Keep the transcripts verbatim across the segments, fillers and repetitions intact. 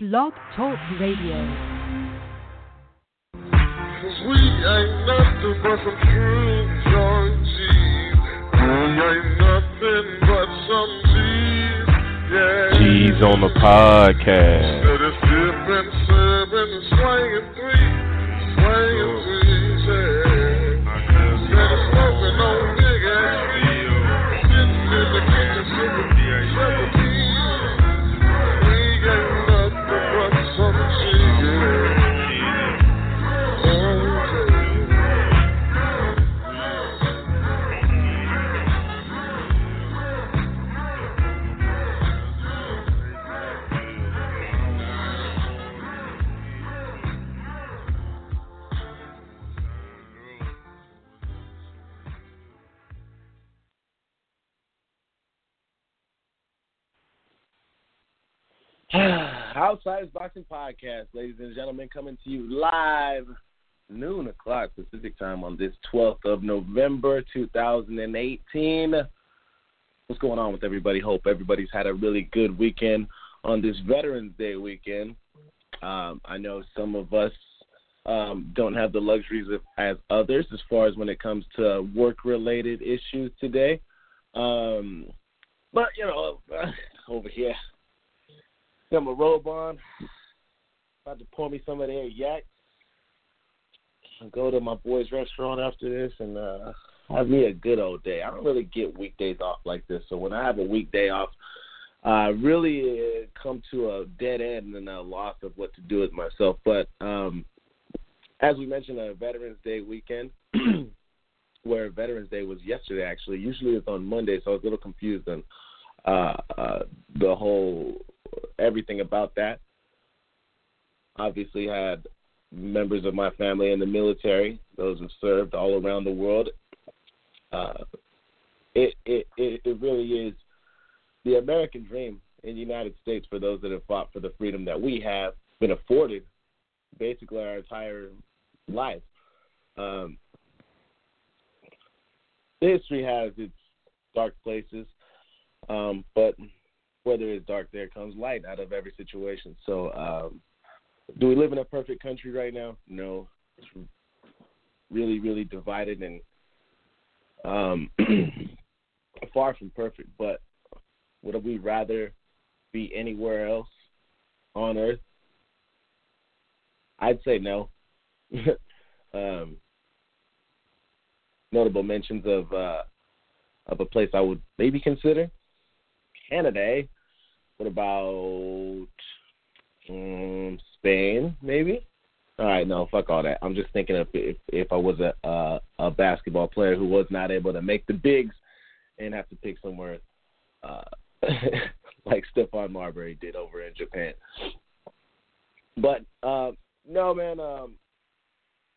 Blog Talk Radio. Cause we ain't nothing but some true Georgies. We ain't nothing but some G's. Yeah. G's on the podcast. Instead of sipping, serving, swinging three, swinging three, yeah. Instead of smoking on big ass feet, sitting in the kitchen, sipping triple G. Outsiders Boxing Podcast, ladies and gentlemen, coming to you live noon o'clock Pacific time on this twelfth of November, two thousand eighteen. What's going on with everybody? Hope everybody's had a really good weekend on this Veterans Day weekend. Um, I know some of us um, don't have the luxuries of, as others as far as when it comes to work-related issues today. Um, but, you know, over here. Got my robe on. About to pour me some of their yak. I'll go to my boy's restaurant after this and uh, have me a good old day. I don't really get weekdays off like this, so when I have a weekday off, I really come to a dead end and a loss of what to do with myself. But um, as we mentioned, a Veterans Day weekend, where Veterans Day was yesterday, actually. Usually it's on Monday, so I was a little confused on uh, uh, the whole everything about that. Obviously had members of my family in the military, those who served all around the world. Uh, it, it it really is the American dream in the United States for those that have fought for the freedom that we have been afforded basically our entire life. Um, history has its dark places, um, but whether it's dark, there comes light out of every situation. So um, do we live in a perfect country right now? No. It's really, really divided and um, far from perfect. But would we rather be anywhere else on earth? I'd say no. um, notable mentions of, uh, of a place I would maybe consider, Canada, eh? What about um, Spain, maybe? All right, no, fuck all that. I'm just thinking of if, if I was a, uh, a basketball player who was not able to make the bigs and have to pick somewhere uh, like Stephon Marbury did over in Japan. But, uh, no, man, um,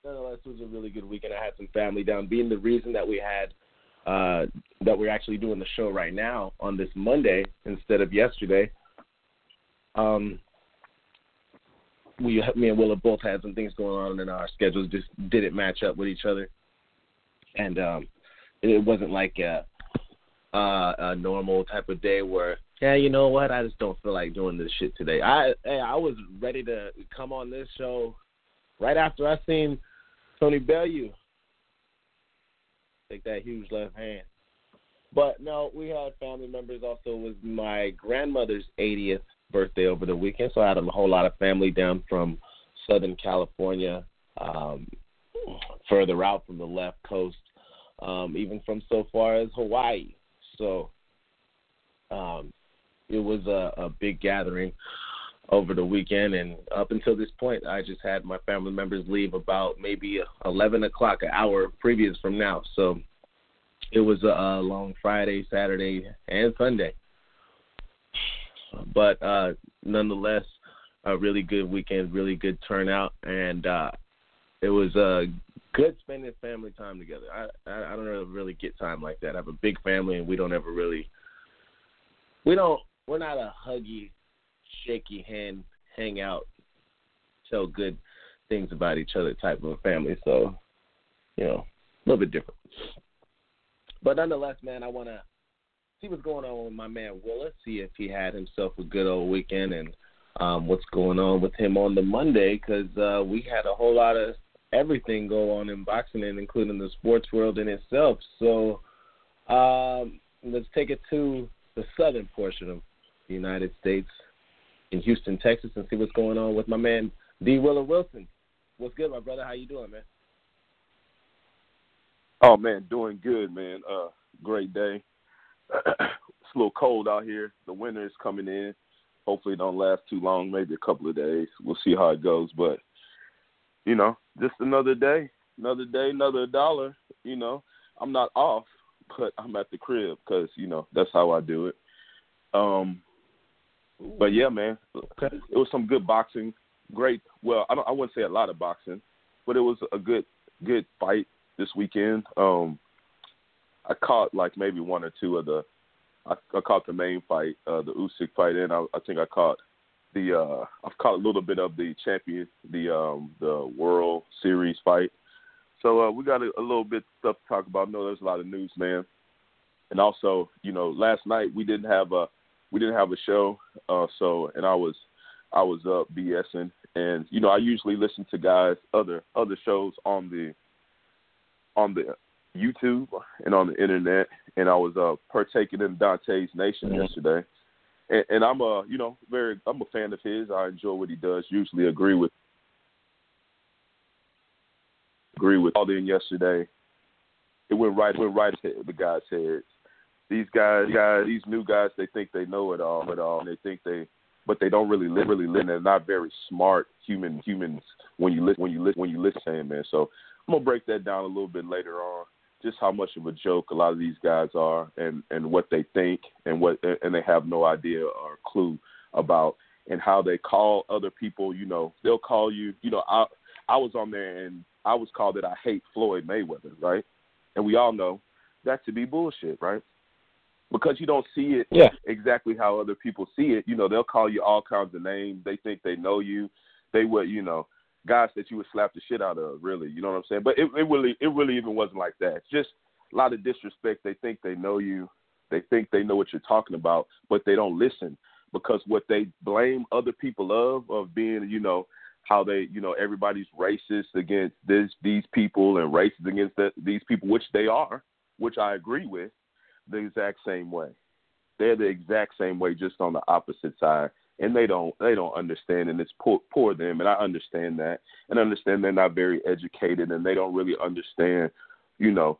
nonetheless, it was a really good weekend. I had some family down, being the reason that we had Uh, that we're actually doing the show right now on this Monday instead of yesterday. Um, we, me and Willa both had some things going on, and our schedules just didn't match up with each other. And um, it wasn't like a, a, a normal type of day where, yeah, you know what, I just don't feel like doing this shit today. I hey, I was ready to come on this show right after I seen Tony Bellew take that huge left hand. But no, we had family members. Also, it was my grandmother's eightieth birthday over the weekend, so I had a whole lot of family down from Southern California, um, further out from the left coast, um, even from so far as Hawaii. So um, it was a, a big gathering over the weekend, and up until this point, I just had my family members leave about maybe eleven o'clock, an hour previous from now. So it was a long Friday, Saturday, and Sunday. But uh, nonetheless, a really good weekend, really good turnout, and uh, it was uh, good spending family time together. I, I, I don't really get time like that. I have a big family, and we don't ever really – we don't – we're not a huggy, shaky hand, hang out, tell good things about each other type of a family. So, you know, a little bit different. But nonetheless, man, I want to see what's going on with my man Willa, see if he had himself a good old weekend and um, what's going on with him on the Monday, because uh, we had a whole lot of everything go on in boxing, and including the sports world in itself. So um, let's take it to the southern portion of the United States in Houston, Texas, and see what's going on with my man, D. Willa Wilson. What's good, my brother? How you doing, man? Oh, man, doing good, man. Uh, great day. It's a little cold out here. The winter is coming in. Hopefully it don't last too long, maybe a couple of days. We'll see how it goes. But, you know, just another day, another day, another dollar. You know, I'm not off, but I'm at the crib because, you know, that's how I do it. Um, but, yeah, man, it was some good boxing. Great. Well, I, don't, I wouldn't say a lot of boxing, but it was a good good fight this weekend. Um, I caught like maybe one or two of the I, I caught the main fight, uh, the Usyk fight, and I, I think I caught the uh, I've caught a little bit of the champion, the um, the World Series fight. So uh, we got a, a little bit of stuff to talk about. I know there's a lot of news, man. And also, you know, last night we didn't have a we didn't have a show, uh, so and I was I was up uh, BSing, and you know I usually listen to guys other other shows on the on the YouTube and on the internet, and I was uh, partaking in Dante's Nation mm-hmm. yesterday, and, and I'm a you know very I'm a fan of his. I enjoy what he does. Usually agree with agree with all in yesterday. It went right went right to the guys' heads. These guys, guys, these new guys, they think they know it all, it all, and they think they. But they don't really live, really live. They're not very smart human humans when you listen, when you listen, when you listen to him, man. So I'm gonna break that down a little bit later on, just how much of a joke a lot of these guys are, and, and what they think, and what and they have no idea or clue about, and how they call other people. You know, they'll call you. You know, I I was on there and I was called that I hate Floyd Mayweather, right? And we all know that to be bullshit, right? Because you don't see it yeah. exactly how other people see it. You know, they'll call you all kinds of names. They think they know you. They would, you know, guys that you would slap the shit out of, really. You know what I'm saying? But it, it really it really even wasn't like that. It's just a lot of disrespect. They think they know you. They think they know what you're talking about, but they don't listen. Because what they blame other people of, of being, you know, how they, you know, everybody's racist against this, these people and racist against the, these people, which they are, which I agree with. The exact same way. They're the exact same way, just on the opposite side, and they don't they don't understand, and it's poor, poor them, and I understand that, and I understand they're not very educated, and they don't really understand, you know,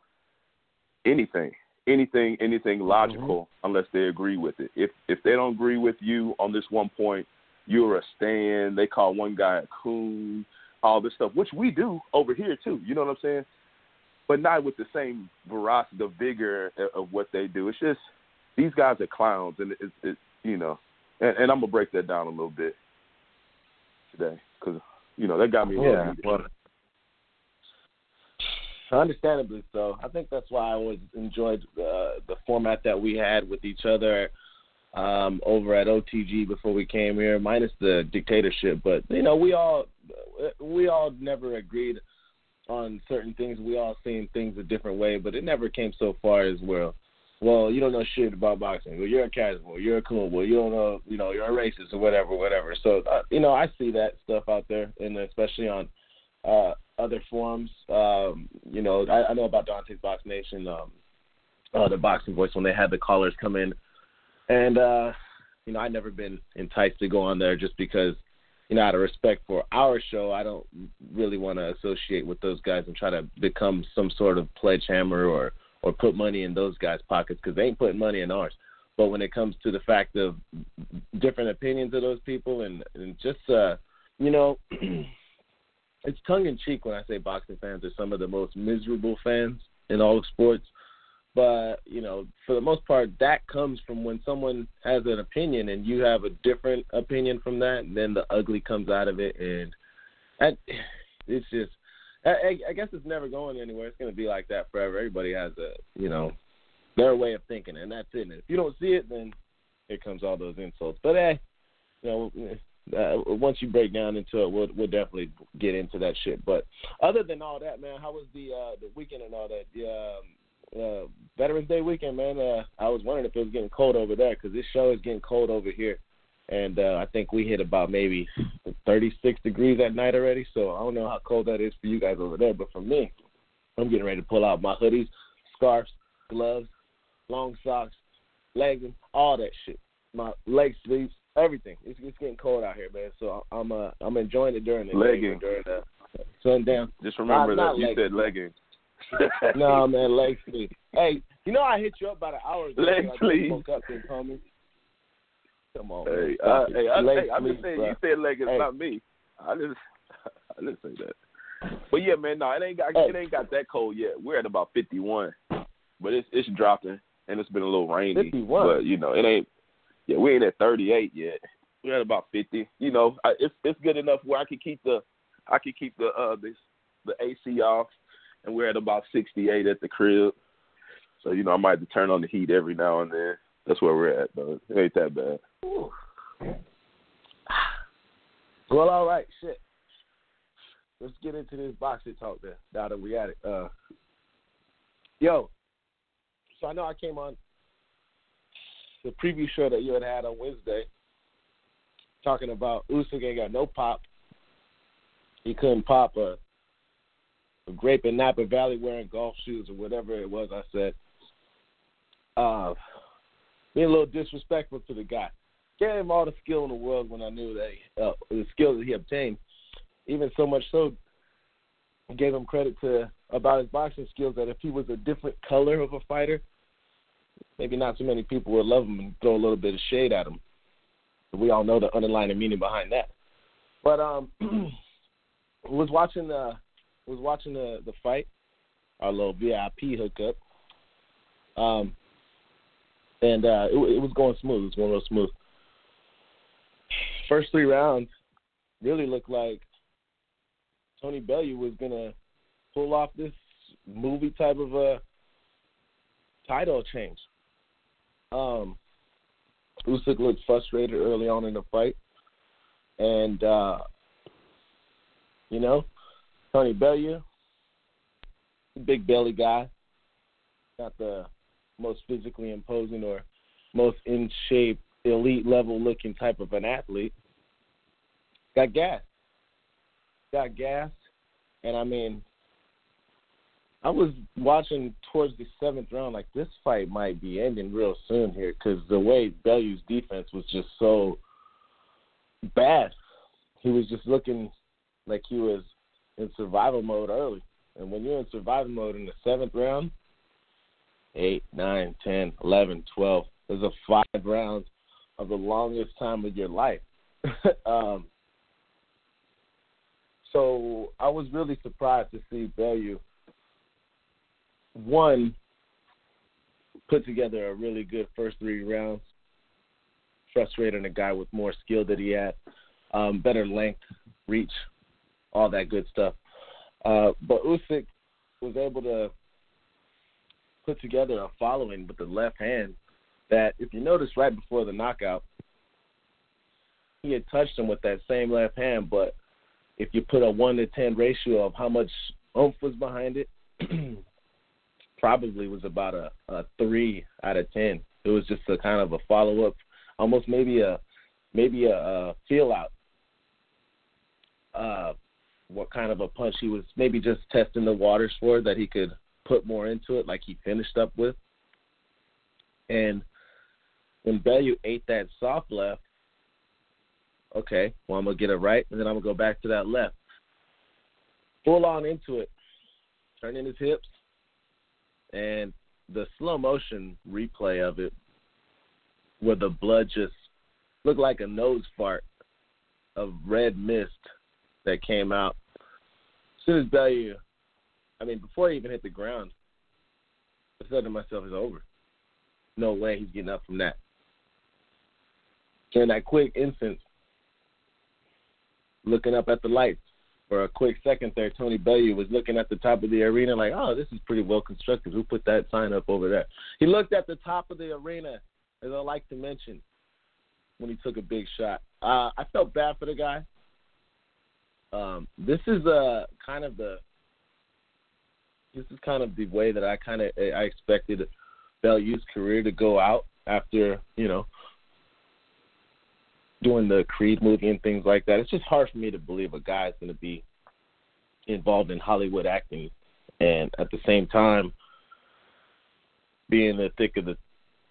anything, anything, anything logical mm-hmm. unless they agree with it. If if they don't agree with you on this one point, you're a stan. They call one guy a coon, all this stuff, which we do over here too. You know what I'm saying? But not with the same veracity, the vigor of what they do. It's just these guys are clowns, and it's, it's you know, and, and I'm gonna break that down a little bit today because you know that got me. Yeah, well, understandably so. I think that's why I always enjoyed the the format that we had with each other um, over at O T G before we came here, minus the dictatorship. But you know, we all we all never agreed on certain things. We all seen things a different way, but it never came so far as well. Well, you don't know shit about boxing. Well, you're a casual. You're a cool. Well, you don't know, you know, you're a racist or whatever, whatever. So, uh, you know, I see that stuff out there, and especially on uh, other forums. Um, you know, I, I know about Dante's Box Nation, um, uh, the Boxing Voice, when they had the callers come in. And, uh, you know, I've never been enticed to go on there just because, you know, out of respect for our show, I don't really want to associate with those guys and try to become some sort of sledgehammer or, or put money in those guys' pockets because they ain't putting money in ours. But when it comes to the fact of different opinions of those people and, and just, uh, you know, it's tongue-in-cheek when I say boxing fans are some of the most miserable fans in all of sports. But, you know, for the most part, that comes from when someone has an opinion and you have a different opinion from that, and then the ugly comes out of it. And that, it's just, I, I guess it's never going anywhere. It's going to be like that forever. Everybody has a, you know, their way of thinking, and that's it. And if you don't see it, then here comes all those insults. But, eh, you know, uh, once you break down into it, we'll, we'll definitely get into that shit. But other than all that, man, how was the uh, the weekend and all that? The, um, Uh, Veterans Day weekend, man. Uh, I was wondering if it was getting cold over there because this show is getting cold over here. and uh, I think we hit about maybe thirty-six degrees that night already, so I don't know how cold that is for you guys over there, but for me, I'm getting ready to pull out my hoodies, scarves, gloves, long socks, leggings, all that shit, my leg sleeves, everything. It's, it's getting cold out here, man, so I'm uh, I'm enjoying it during the leggings. During the sundown. Just remember not, that not you leggings. Said leggings. No, man, leg sleeves. Hey, you know I hit you up about an hour ago. Leg sleeves. Woke up and told me. Come on, hey, man. I, hey, I, hey, I'm just saying bro. You said leggings, hey. Not me. I just, I didn't say that. But yeah, man, no, it ain't got hey. It ain't got that cold yet. We're at about fifty-one, but it's it's dropping and it's been a little rainy. fifty-one, but you know it ain't. Yeah, we ain't at thirty-eight yet. We're at about fifty. You know, I, it's it's good enough where I can keep the I can keep the uh this the A C off, and we're at about sixty-eight at the crib. So you know, I might have to turn on the heat every now and then. That's where we're at, though. It ain't that bad. Ooh. Well, all right, shit. Let's get into this boxing talk then, now that we at it. Uh, yo, so I know I came on the preview show that you had had on Wednesday talking about Usyk ain't got no pop. He couldn't pop a, a grape in Napa Valley wearing golf shoes or whatever it was I said. Uh, being a little disrespectful to the guy. Gave him all the skill in the world when I knew that uh, the skill that he obtained, even so much so, gave him credit to about his boxing skills that if he was a different color of a fighter, maybe not so many people would love him and throw a little bit of shade at him. We all know the underlying meaning behind that. But um, was watching the was watching the the fight, our little V I P hookup, um, and uh, it, it was going smooth. It was going real smooth. First three rounds really looked like Tony Bellew was going to pull off this movie type of a title change. Um, Usyk looked frustrated early on in the fight. And, uh, you know, Tony Bellew, big belly guy, not the most physically imposing or most in shape elite-level-looking type of an athlete, got gassed. Got gassed, and, I mean, I was watching towards the seventh round, like, this fight might be ending real soon here because the way Bellew's defense was just so bad. He was just looking like he was in survival mode early. And when you're in survival mode in the seventh round, eight, nine, ten, eleven, twelve, there's a five rounds of the longest time of your life. um, so I was really surprised to see Bellew, one, put together a really good first three rounds, frustrating a guy with more skill that he had, um, better length, reach, all that good stuff. Uh, but Usyk was able to put together a following with the left hand that, if you notice right before the knockout, he had touched him with that same left hand, but if you put a one to ten ratio of how much oomph was behind it, probably was about a, a three out of ten. It was just a kind of a follow-up, almost maybe a maybe a, a feel-out, uh, what kind of a punch he was maybe just testing the waters for that he could put more into it like he finished up with. And when Bellew ate that soft left, okay, well, I'm going to get it right, and then I'm going to go back to that left. Full on into it, turning his hips, and the slow motion replay of it where the blood just looked like a nose fart of red mist that came out. As soon as Bellew, I mean, before he even hit the ground, I said to myself, it's over. No way he's getting up from that. In that quick instant, looking up at the lights for a quick second there, Tony Bellew was looking at the top of the arena like, oh, this is pretty well constructed. Who put that sign up over there? He looked at the top of the arena, as I like to mention, when he took a big shot. Uh, I felt bad for the guy. Um, this is uh, kind of the this is kind of the way that I kind of I expected Bellew's career to go out after, you know, doing the Creed movie and things like that, it's just hard for me to believe a guy's going to be involved in Hollywood acting and at the same time be in the thick of the,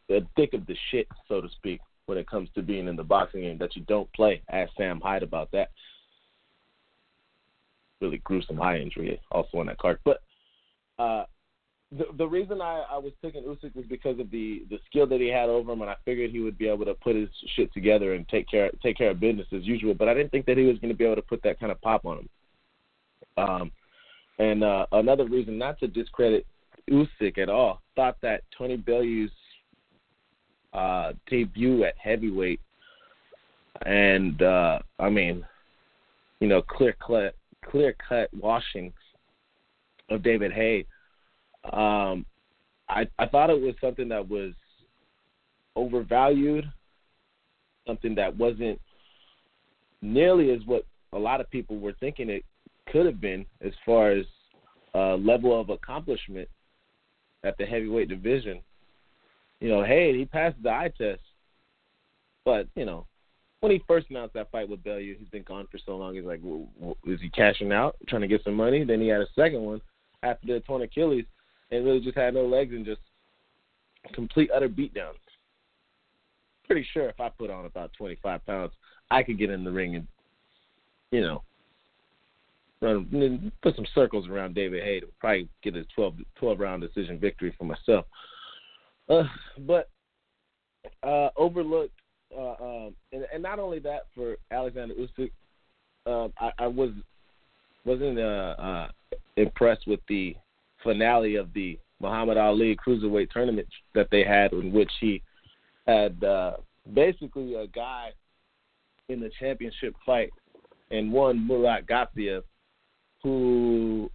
the thick of the shit, so to speak, when it comes to being in the boxing game that you don't play. Ask Sam Hyde about that. Really gruesome eye injury also on that card. But uh, the the reason I, I was picking Usyk was because of the, the skill that he had over him, and I figured he would be able to put his shit together and take care take care of business as usual. But I didn't think that he was going to be able to put that kind of pop on him. Um, and uh, another reason not to discredit Usyk at all, thought that Tony Bellew's uh, debut at heavyweight and, uh, I mean, you know, clear-cut clear cut washing of David Haye, um, I, I thought it was something that was overvalued, something that wasn't nearly as what a lot of people were thinking it could have been as far as uh, level of accomplishment at the heavyweight division. You know, hey, he passed the eye test. But, you know, when he first announced that fight with Bellew, he's been gone for so long, he's like, well, is he cashing out, trying to get some money? Then he had a second one after the torn Achilles and really just had no legs and just complete, utter beatdown. Pretty sure if I put on about twenty-five pounds, I could get in the ring and, you know, run, put some circles around David Haye to probably get a twelve round decision victory for myself. Uh, but uh, overlooked, uh, um, and, and not only that for Alexander Usyk, uh, I, I was, wasn't uh, uh, impressed with the finale of the Muhammad Ali Cruiserweight Tournament that they had, in which he had uh, basically a guy in the championship fight and won, Murat Gassiev, who,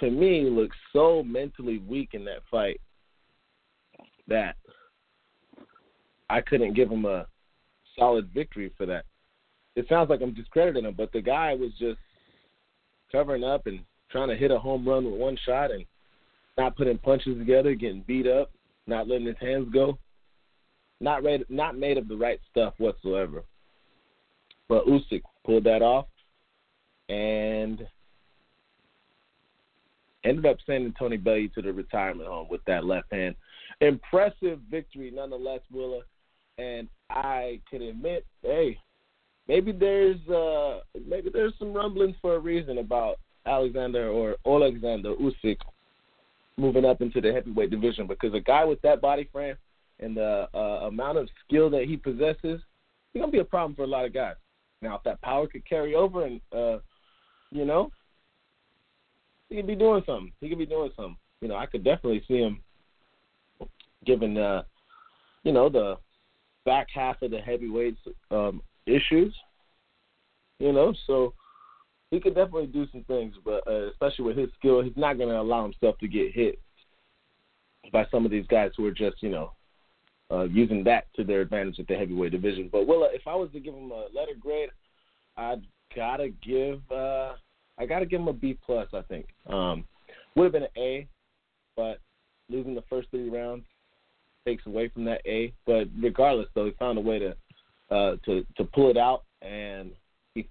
to me, looked so mentally weak in that fight that I couldn't give him a solid victory for that. It sounds like I'm discrediting him, but the guy was just covering up and trying to hit a home run with one shot and not putting punches together, getting beat up, not letting his hands go, not, ready, not made of the right stuff whatsoever. But Usyk pulled that off and ended up sending Tony Bellew to the retirement home with that left hand. Impressive victory nonetheless, Willa. And I can admit, hey, maybe there's uh, maybe there's some rumblings for a reason about Alexander or Oleksandr Usyk moving up into the heavyweight division, because a guy with that body frame and the uh, amount of skill that he possesses, he's going to be a problem for a lot of guys. Now, if that power could carry over and, uh, you know, he could be doing something. He could be doing something. You know, I could definitely see him giving, uh, you know, the back half of the heavyweights um, issues, you know. So he could definitely do some things, but uh, especially with his skill, he's not going to allow himself to get hit by some of these guys who are just, you know, Uh, using that to their advantage at the heavyweight division. But, Willa, if I was to give him a letter grade, I'd gotta give uh, I gotta give him a B plus. I think um, would have been an A, but losing the first three rounds takes away from that A. But regardless, though, he found a way to uh, to to pull it out, and he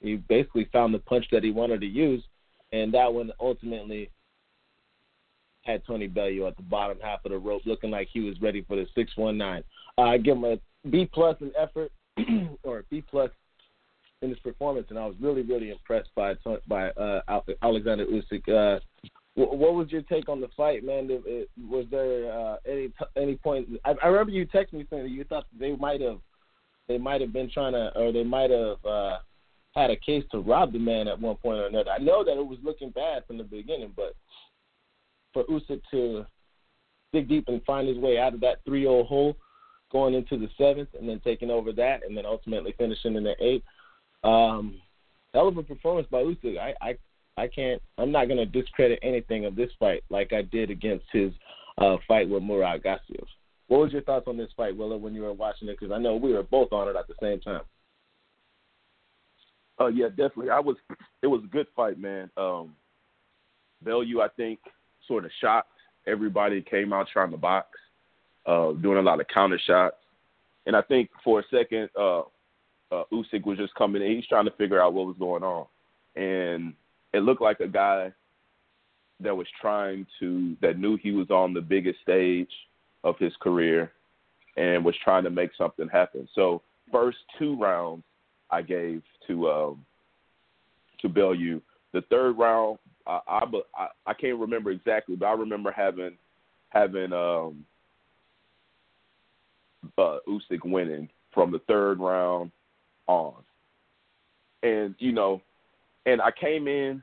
he basically found the punch that he wanted to use, and that one ultimately had Tony Bellew at the bottom half of the rope looking like he was ready for the six one nine. Uh, I give him a B-plus in effort or B-plus in his performance, and I was really, really impressed by by uh, Alexander Usyk. Uh, what was your take on the fight, man? Was there uh, any any point? I, I remember you texting me saying that you thought they might have they might have been trying to, or they might have uh, had a case to rob the man at one point or another. I know that it was looking bad from the beginning, but for Usyk to dig deep and find his way out of that three oh hole, going into the seventh and then taking over that and then ultimately finishing in the eighth. Um, hell of a performance by Usyk. I, I, I can't – I'm not going to discredit anything of this fight like I did against his uh, fight with Murat Gassiev. What was your thoughts on this fight, Willa, when you were watching it? Because I know we were both on it at the same time. Oh, uh, yeah, definitely. I was. It was a good fight, man. Um, Bellew, I think – sort of shocked. Everybody came out trying to box, uh, doing a lot of counter shots. And I think for a second, uh, uh, Usyk was just coming in. He's trying to figure out what was going on. And it looked like a guy that was trying to, that knew he was on the biggest stage of his career and was trying to make something happen. So first two rounds I gave to um, to Bellew. The third round, I, I, I can't remember exactly, but I remember having having um, uh, Usyk winning from the third round on. And, you know, and I came in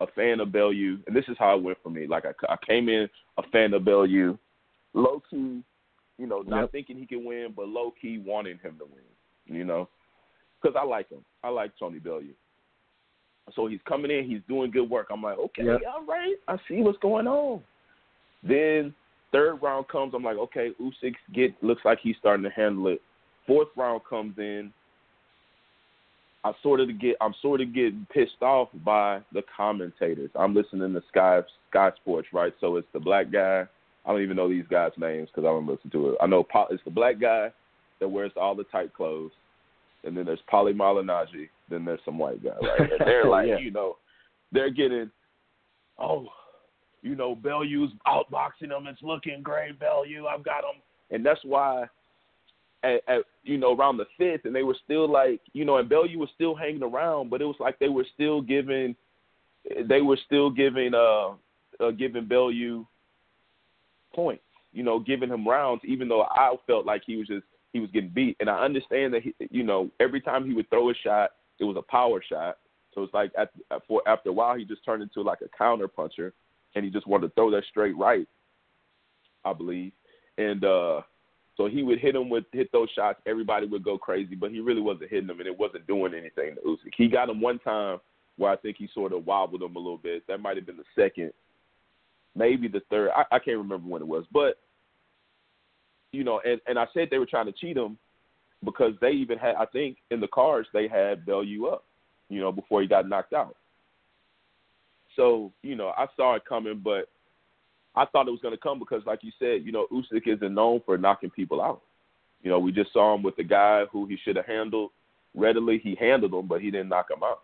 a fan of Bellew, and this is how it went for me. Like, I, I came in a fan of Bellew, low-key, you know, not yep. thinking he can win, but low-key wanting him to win, you know, because I like him. I like Tony Bellew. So he's coming in. He's doing good work. I'm like, okay, yep. all right. I see what's going on. Then third round comes. I'm like, okay, Usyk get, looks like he's starting to handle it. Fourth round comes in. I sort of get I'm sort of getting pissed off by the commentators. I'm listening to Sky Sky Sports, right? So it's the black guy. I don't even know these guys' names because I don't listen to it. I know it's the black guy that wears all the tight clothes, and then there's Polly Malignaggi. Then there's some white guy, right? And they're like, yeah. you know, they're getting, oh, you know, Bellew's outboxing him. It's looking great, Bellew. I've got him, and that's why. At, at, you know, around the fifth, and they were still like, you know, and Bellew was still hanging around, but it was like they were still giving, they were still giving, uh, uh giving Bellew points, you know, giving him rounds, even though I felt like he was just, he was getting beat. And I understand that, he, you know, every time he would throw a shot, it was a power shot. So it's like at, at, for, after a while, he just turned into like a counter puncher, and he just wanted to throw that straight right, I believe. And, uh, So he would hit him with hit those shots. Everybody would go crazy, but he really wasn't hitting them, and it wasn't doing anything to Usyk. He got him one time where I think he sort of wobbled him a little bit. That might have been the second, maybe the third. I, I can't remember when it was. But, you know, and, and I said they were trying to cheat him because they even had, I think, in the cards, they had Bellew up, you know, before he got knocked out. So, you know, I saw it coming, but I thought it was going to come because, like you said, you know, Usyk isn't known for knocking people out. You know, we just saw him with the guy who he should have handled readily. He handled him, but he didn't knock him out.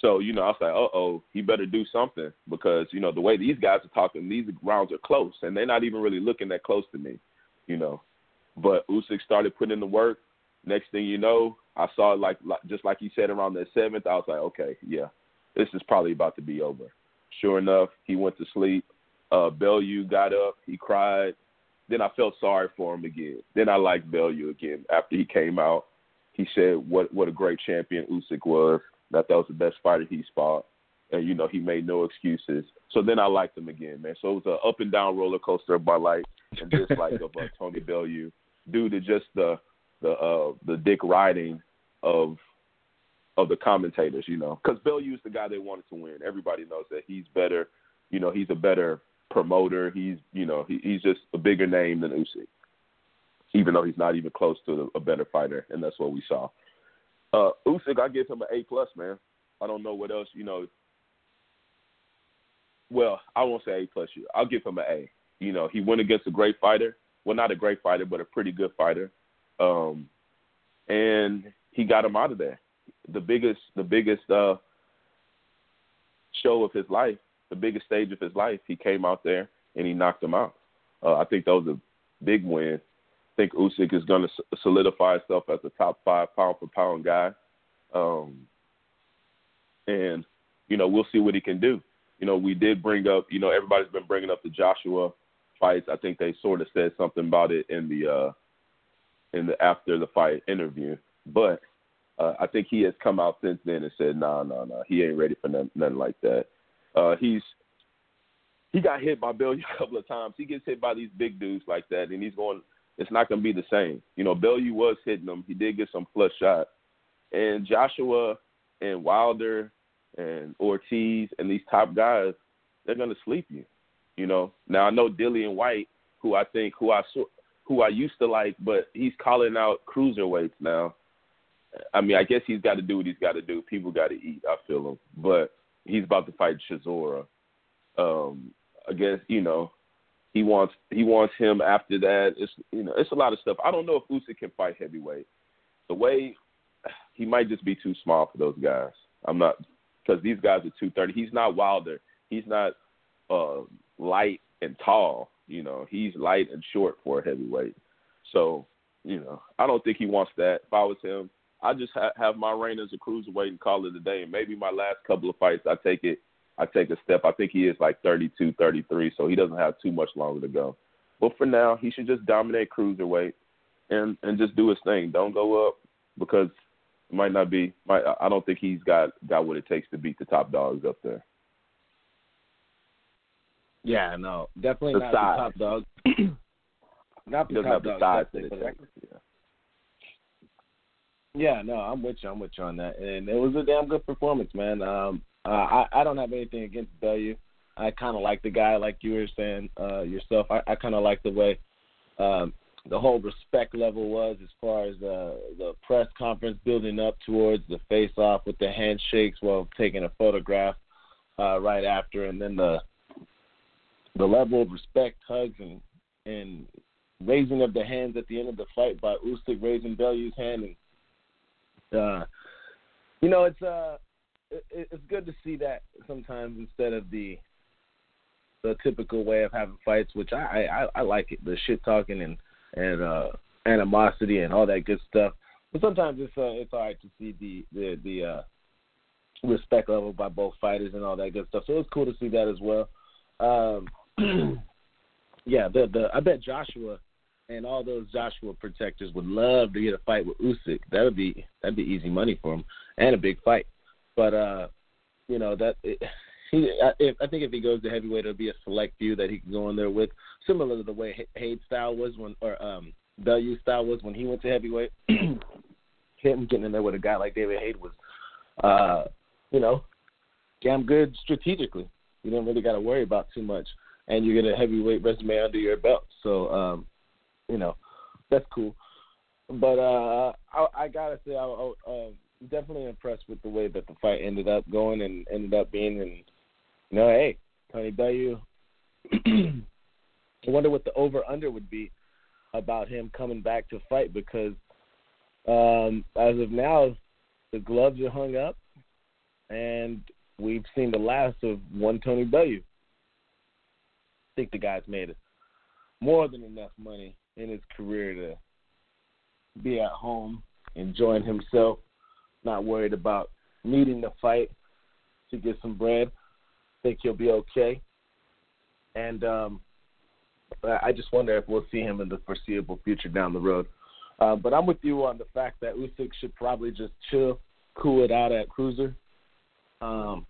So, you know, I was like, uh-oh, he better do something because, you know, the way these guys are talking, these rounds are close, and they're not even really looking that close to me, you know. But Usyk started putting in the work. Next thing you know, I saw, like, like just like you said, around the seventh, I was like, okay, yeah, this is probably about to be over. Sure enough, he went to sleep. Uh, Bellew got up. He cried. Then I felt sorry for him again. Then I liked Bellew again. After he came out, he said what what a great champion Usyk was. That that was the best fighter he's fought. And, you know, he made no excuses. So then I liked him again, man. So it was an up and down roller coaster of my life and dislike of uh, Tony Bellew due to just the the uh, the dick riding of of the commentators, you know, because Bellew's the guy they wanted to win. Everybody knows that he's better. You know, he's a better promoter. He's, you know, he, he's just a bigger name than Usyk, even though he's not even close to a better fighter, and that's what we saw. Uh, Usyk, I give him an A plus, man. I don't know what else, you know. Well, I won't say A plus. I'll give him an A. You know, he went against a great fighter. Well, not a great fighter, but a pretty good fighter. Um, and he got him out of there. The biggest, the biggest uh, show of his life, the biggest stage of his life, he came out there and he knocked him out. Uh, I think that was a big win. I think Usyk is going to solidify himself as a top five pound-for-pound guy. Um, and, you know, we'll see what he can do. You know, we did bring up, you know, everybody's been bringing up the Joshua fights. I think they sort of said something about it in the uh, in the after-the-fight interview. But uh, I think he has come out since then and said, no, no, no, he ain't ready for nothing, nothing like that. Uh, he's he got hit by Bellew a couple of times. He gets hit by these big dudes like that, and he's going. It's not going to be the same. You know, Bellew was hitting him. He did get some flush shots, and Joshua and Wilder and Ortiz and these top guys, they're going to sleep you. You know. Now I know Dillian White, who I think who I who I used to like, but he's calling out cruiserweights now. I mean, I guess he's got to do what he's got to do. People got to eat. I feel him, but. He's about to fight Chisora. Um, I guess, you know, he wants he wants him after that. It's, you know, it's a lot of stuff. I don't know if Usyk can fight heavyweight. The way he might just be too small for those guys. I'm not because these guys are two thirty. He's not Wilder. He's not uh, light and tall. You know, he's light and short for a heavyweight. So, you know, I don't think he wants that. If I was him, I just ha- have my reign as a cruiserweight and call it a day. And maybe my last couple of fights, I take it. I take a step. I think he is like thirty-two, thirty-three, so he doesn't have too much longer to go. But for now, he should just dominate cruiserweight and, and just do his thing. Don't go up because it might not be might, – I don't think he's got, got what it takes to beat the top dogs up there. Yeah, no, definitely the not size. The top dogs. Not the he doesn't top have the dogs. Size that it takes, yeah. Yeah, no, I'm with you. I'm with you on that. And it was a damn good performance, man. Um, uh, I, I don't have anything against Bellew. I kind of like the guy, like you were saying uh, yourself. I, I kind of like the way um, the whole respect level was as far as uh, the press conference building up towards the face-off with the handshakes while taking a photograph uh, right after. And then the the level of respect, hugs, and, and raising of the hands at the end of the fight by Usyk raising Bellew's hand and Uh, you know, it's uh, it, it's good to see that sometimes instead of the the typical way of having fights, which I, I, I like it, the shit talking and and uh, animosity and all that good stuff. But sometimes it's uh, it's all right to see the the the uh, respect level by both fighters and all that good stuff. So it's cool to see that as well. Um, yeah, the the I bet Joshua. And all those Joshua protectors would love to get a fight with Usyk. That would be that'd be easy money for him and a big fight. But uh, you know that it, he, I, if, I think if he goes to heavyweight, it'll be a select few that he can go in there with, similar to the way Haye style was when, or um, Bellew style was when he went to heavyweight. Him getting in there with a guy like David Haye was, uh, you know, damn good strategically. You don't really got to worry about too much, and you get a heavyweight resume under your belt. So. Um, You know, that's cool. But uh, I, I got to say, I, I, I'm definitely impressed with the way that the fight ended up going and ended up being. And, you know, hey, Tony Bellew, I wonder what the over-under would be about him coming back to fight because um, as of now, the gloves are hung up and we've seen the last of one Tony Bellew. I think the guy's made it more than enough money in his career to be at home, enjoying himself, not worried about needing to fight to get some bread. I think he'll be okay. And um, I just wonder if we'll see him in the foreseeable future down the road. Uh, but I'm with you on the fact that Usyk should probably just chill, cool it out at cruiser. Um,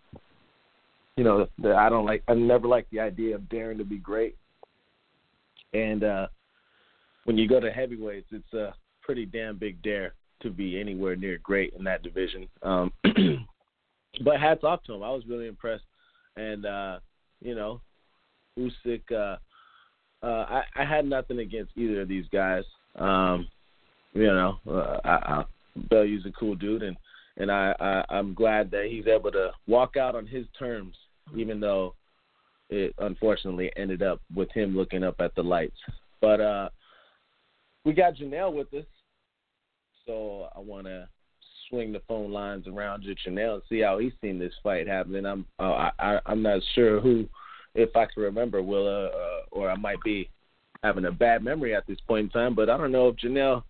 you know, the, I don't like, I never liked the idea of daring to be great. And uh, when you go to heavyweights, it's a pretty damn big dare to be anywhere near great in that division. Um, but hats off to him. I was really impressed. And, uh, you know, Usyk, uh, uh, I, I had nothing against either of these guys. Um, you know, uh, I, I, Bellew's a cool dude, and, and I, I, I'm glad that he's able to walk out on his terms, even though it unfortunately ended up with him looking up at the lights. But uh, we got Janelle with us, so I want to swing the phone lines around to Janelle and see how he's seen this fight happening. I'm uh, I, I'm not sure who, if I can remember, will uh, uh, or I might be having a bad memory at this point in time. But I don't know if Janelle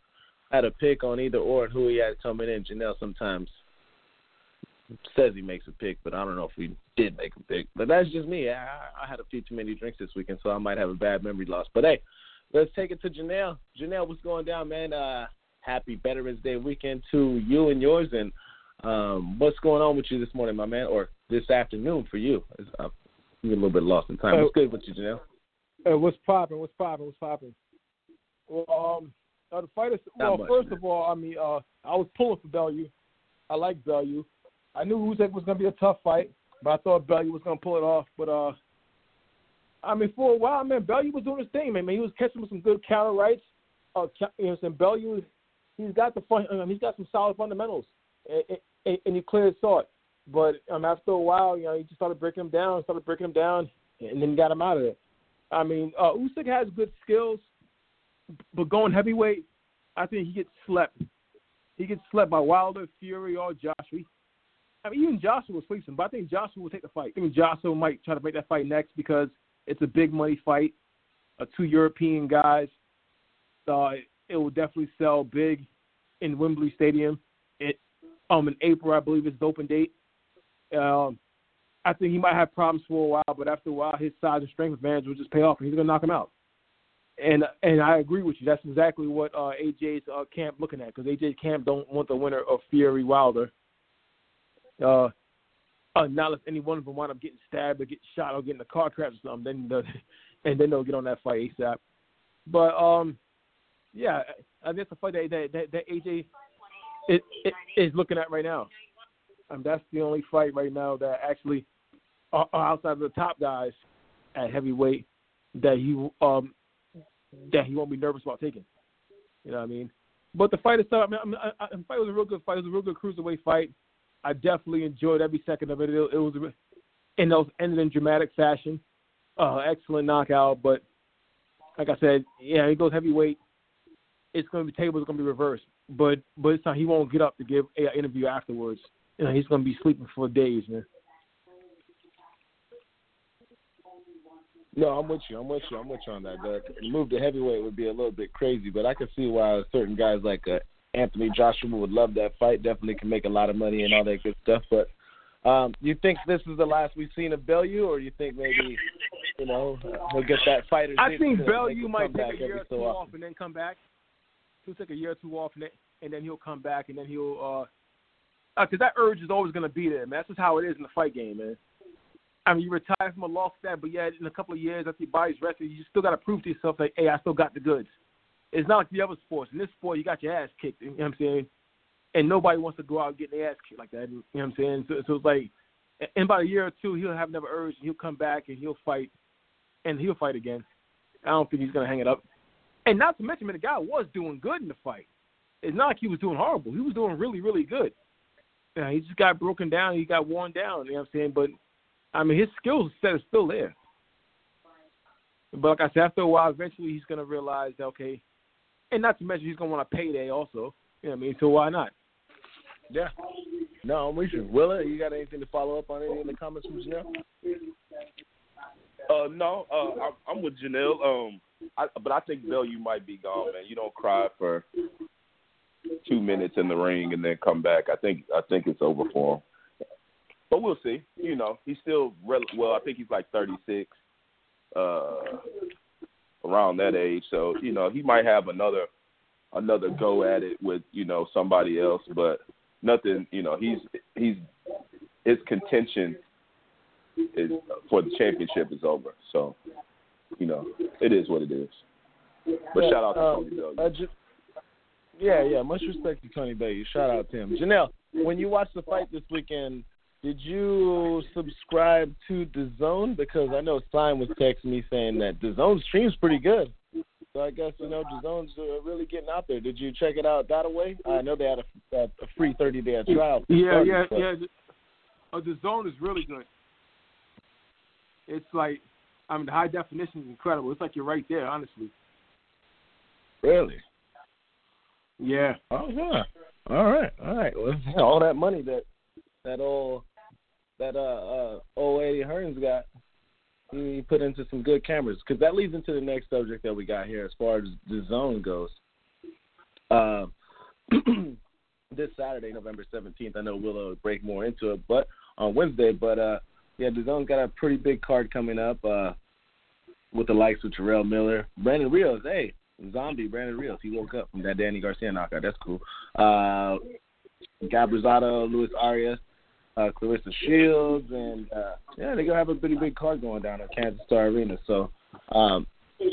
had a pick on either or and who he had coming in. Janelle sometimes says he makes a pick, but I don't know if we did make a pick. But that's just me. I, I had a few too many drinks this weekend, so I might have a bad memory loss. But, hey, let's take it to Janelle. Janelle, what's going down, man? Uh, happy Veterans Day weekend to you and yours. And um, what's going on with you this morning, my man, or this afternoon for you? I'm a little bit lost in time. Hey, what's good with you, Janelle? Hey, what's popping? What's popping? What's popping? Well, um, uh, the fighters, well much, first man. of all, I mean, uh, I was pulling for Bellew. I like Bellew. I knew Usyk was going to be a tough fight, but I thought Bellew was going to pull it off. But, uh, I mean, for a while, man, Bellew was doing his thing, man. I mean, he was catching with some good counter rights. Uh, you know what I'm saying? Bellew, he's got the fun, um, he's got some solid fundamentals, and, and, and he cleared his thought. But um, after a while, you know, he just started breaking him down, started breaking him down, and then got him out of there. I mean, uh, Usyk has good skills, but going heavyweight, I think he gets slept. He gets slept by Wilder, Fury, or Joshua. I mean, even Joshua will sleep him, but I think Joshua will take the fight. I mean, Joshua might try to make that fight next because it's a big money fight. Uh, two European guys. Uh, it will definitely sell big in Wembley Stadium. It um in April, I believe, is the open date. Um, I think he might have problems for a while, but after a while, his size and strength advantage will just pay off, and he's gonna knock him out. And and I agree with you. That's exactly what uh, A J's uh, camp looking at, because A J's camp don't want the winner of Fury Wilder. Uh, uh, not if any one of them wind up getting stabbed or getting shot or getting a car crash or something, then the, and then they'll get on that fight ASAP. But um, yeah, I guess the fight that that, that, that A J is, is looking at right now. Um, that's the only fight right now that actually are, are outside of the top guys at heavyweight that he um that he won't be nervous about taking. You know what I mean? But the fight itself, I mean, I, I, the fight was a real good fight. It was a real good cruiserweight fight. I definitely enjoyed every second of it. It, it was, and it was ended in dramatic fashion. Uh, excellent knockout. But like I said, yeah, he goes heavyweight. It's going to be tables. It's going to be reversed. But but this time he won't get up to give an interview afterwards. You know, he's going to be sleeping for days, man. No, I'm with you. I'm with you. I'm with you on that. The move to heavyweight would be a little bit crazy, but I can see why certain guys like uh, Anthony Joshua would love that fight. Definitely can make a lot of money and all that good stuff. But um, you think this is the last we've seen of Bellew, or you think maybe, you know, he'll get that fight? I think Bellew might take a year or two off and then come back. He'll take a year or two off and then he'll come back and then he'll uh, – because that urge is always going to be there, man. That's just how it is in the fight game, man. I mean, you retire from a loss that, but yeah, in a couple of years, after your body's rested, you still got to prove to yourself that, hey, I still got the goods. It's not like the other sports. In this sport, you got your ass kicked, you know what I'm saying? And nobody wants to go out and get their ass kicked like that, you know what I'm saying? So, so it's like, in about a year or two, he'll have another urge, and he'll come back, and he'll fight, and he'll fight again. I don't think he's going to hang it up. And not to mention, man, the guy was doing good in the fight. It's not like he was doing horrible. He was doing really, really good. Yeah, he just got broken down. He got worn down. You know what I'm saying? But, I mean, his skill set is still there. But like I said, after a while, eventually he's going to realize, okay, and not to mention he's going to want a payday also. You know what I mean? So why not? Yeah. No, I'm with you. Willa, you got anything to follow up on? Any in the comments from Janelle? Uh, no, uh, I'm, I'm with Janelle. Um, I, but I think Bellew might be gone, man. You don't cry for two minutes in the ring and then come back. I think I think it's over for him. But we'll see. You know, he's still rel- well, I think he's like thirty-six, uh, around that age. So, you know, he might have another another go at it with, you know, somebody else, but nothing, you know, he's he's his contention is for the championship is over. So, you know, it is what it is. But shout out to Tony Bellew. Yeah, yeah. Much respect to Tony Bellew. Shout out to him. Janelle, when you watched the fight this weekend, did you subscribe to D A Z N? Because I know Stein was texting me saying that D A Z N streams pretty good. So I guess, you know, D A Z N's really getting out there. Did you check it out that away? I know they had a, a free thirty-day trial. Yeah, yeah, but yeah. Uh, D A Z N is really good. It's like, I mean, the high definition is incredible. It's like you're right there, honestly. Really? Yeah. Oh yeah. All right. All right. Well, you know, all that money that that old that uh, uh old Eddie Hearn's got, he put into some good cameras. Because that leads into the next subject that we got here, as far as the zone goes. Uh, this Saturday, November seventeenth. I know Willow will break more into it, but on Wednesday. But uh, yeah, the zone's got a pretty big card coming up uh, with the likes of Terrell Miller, Brandon Rios. Hey. Zombie Brandon Rios, he woke up from that Danny Garcia knockout. That's cool. Uh, Gab Rosado, Luis Arias, uh, Clarissa Shields, and uh, yeah, they're gonna have a pretty big card going down at Kansas Star Arena. So um,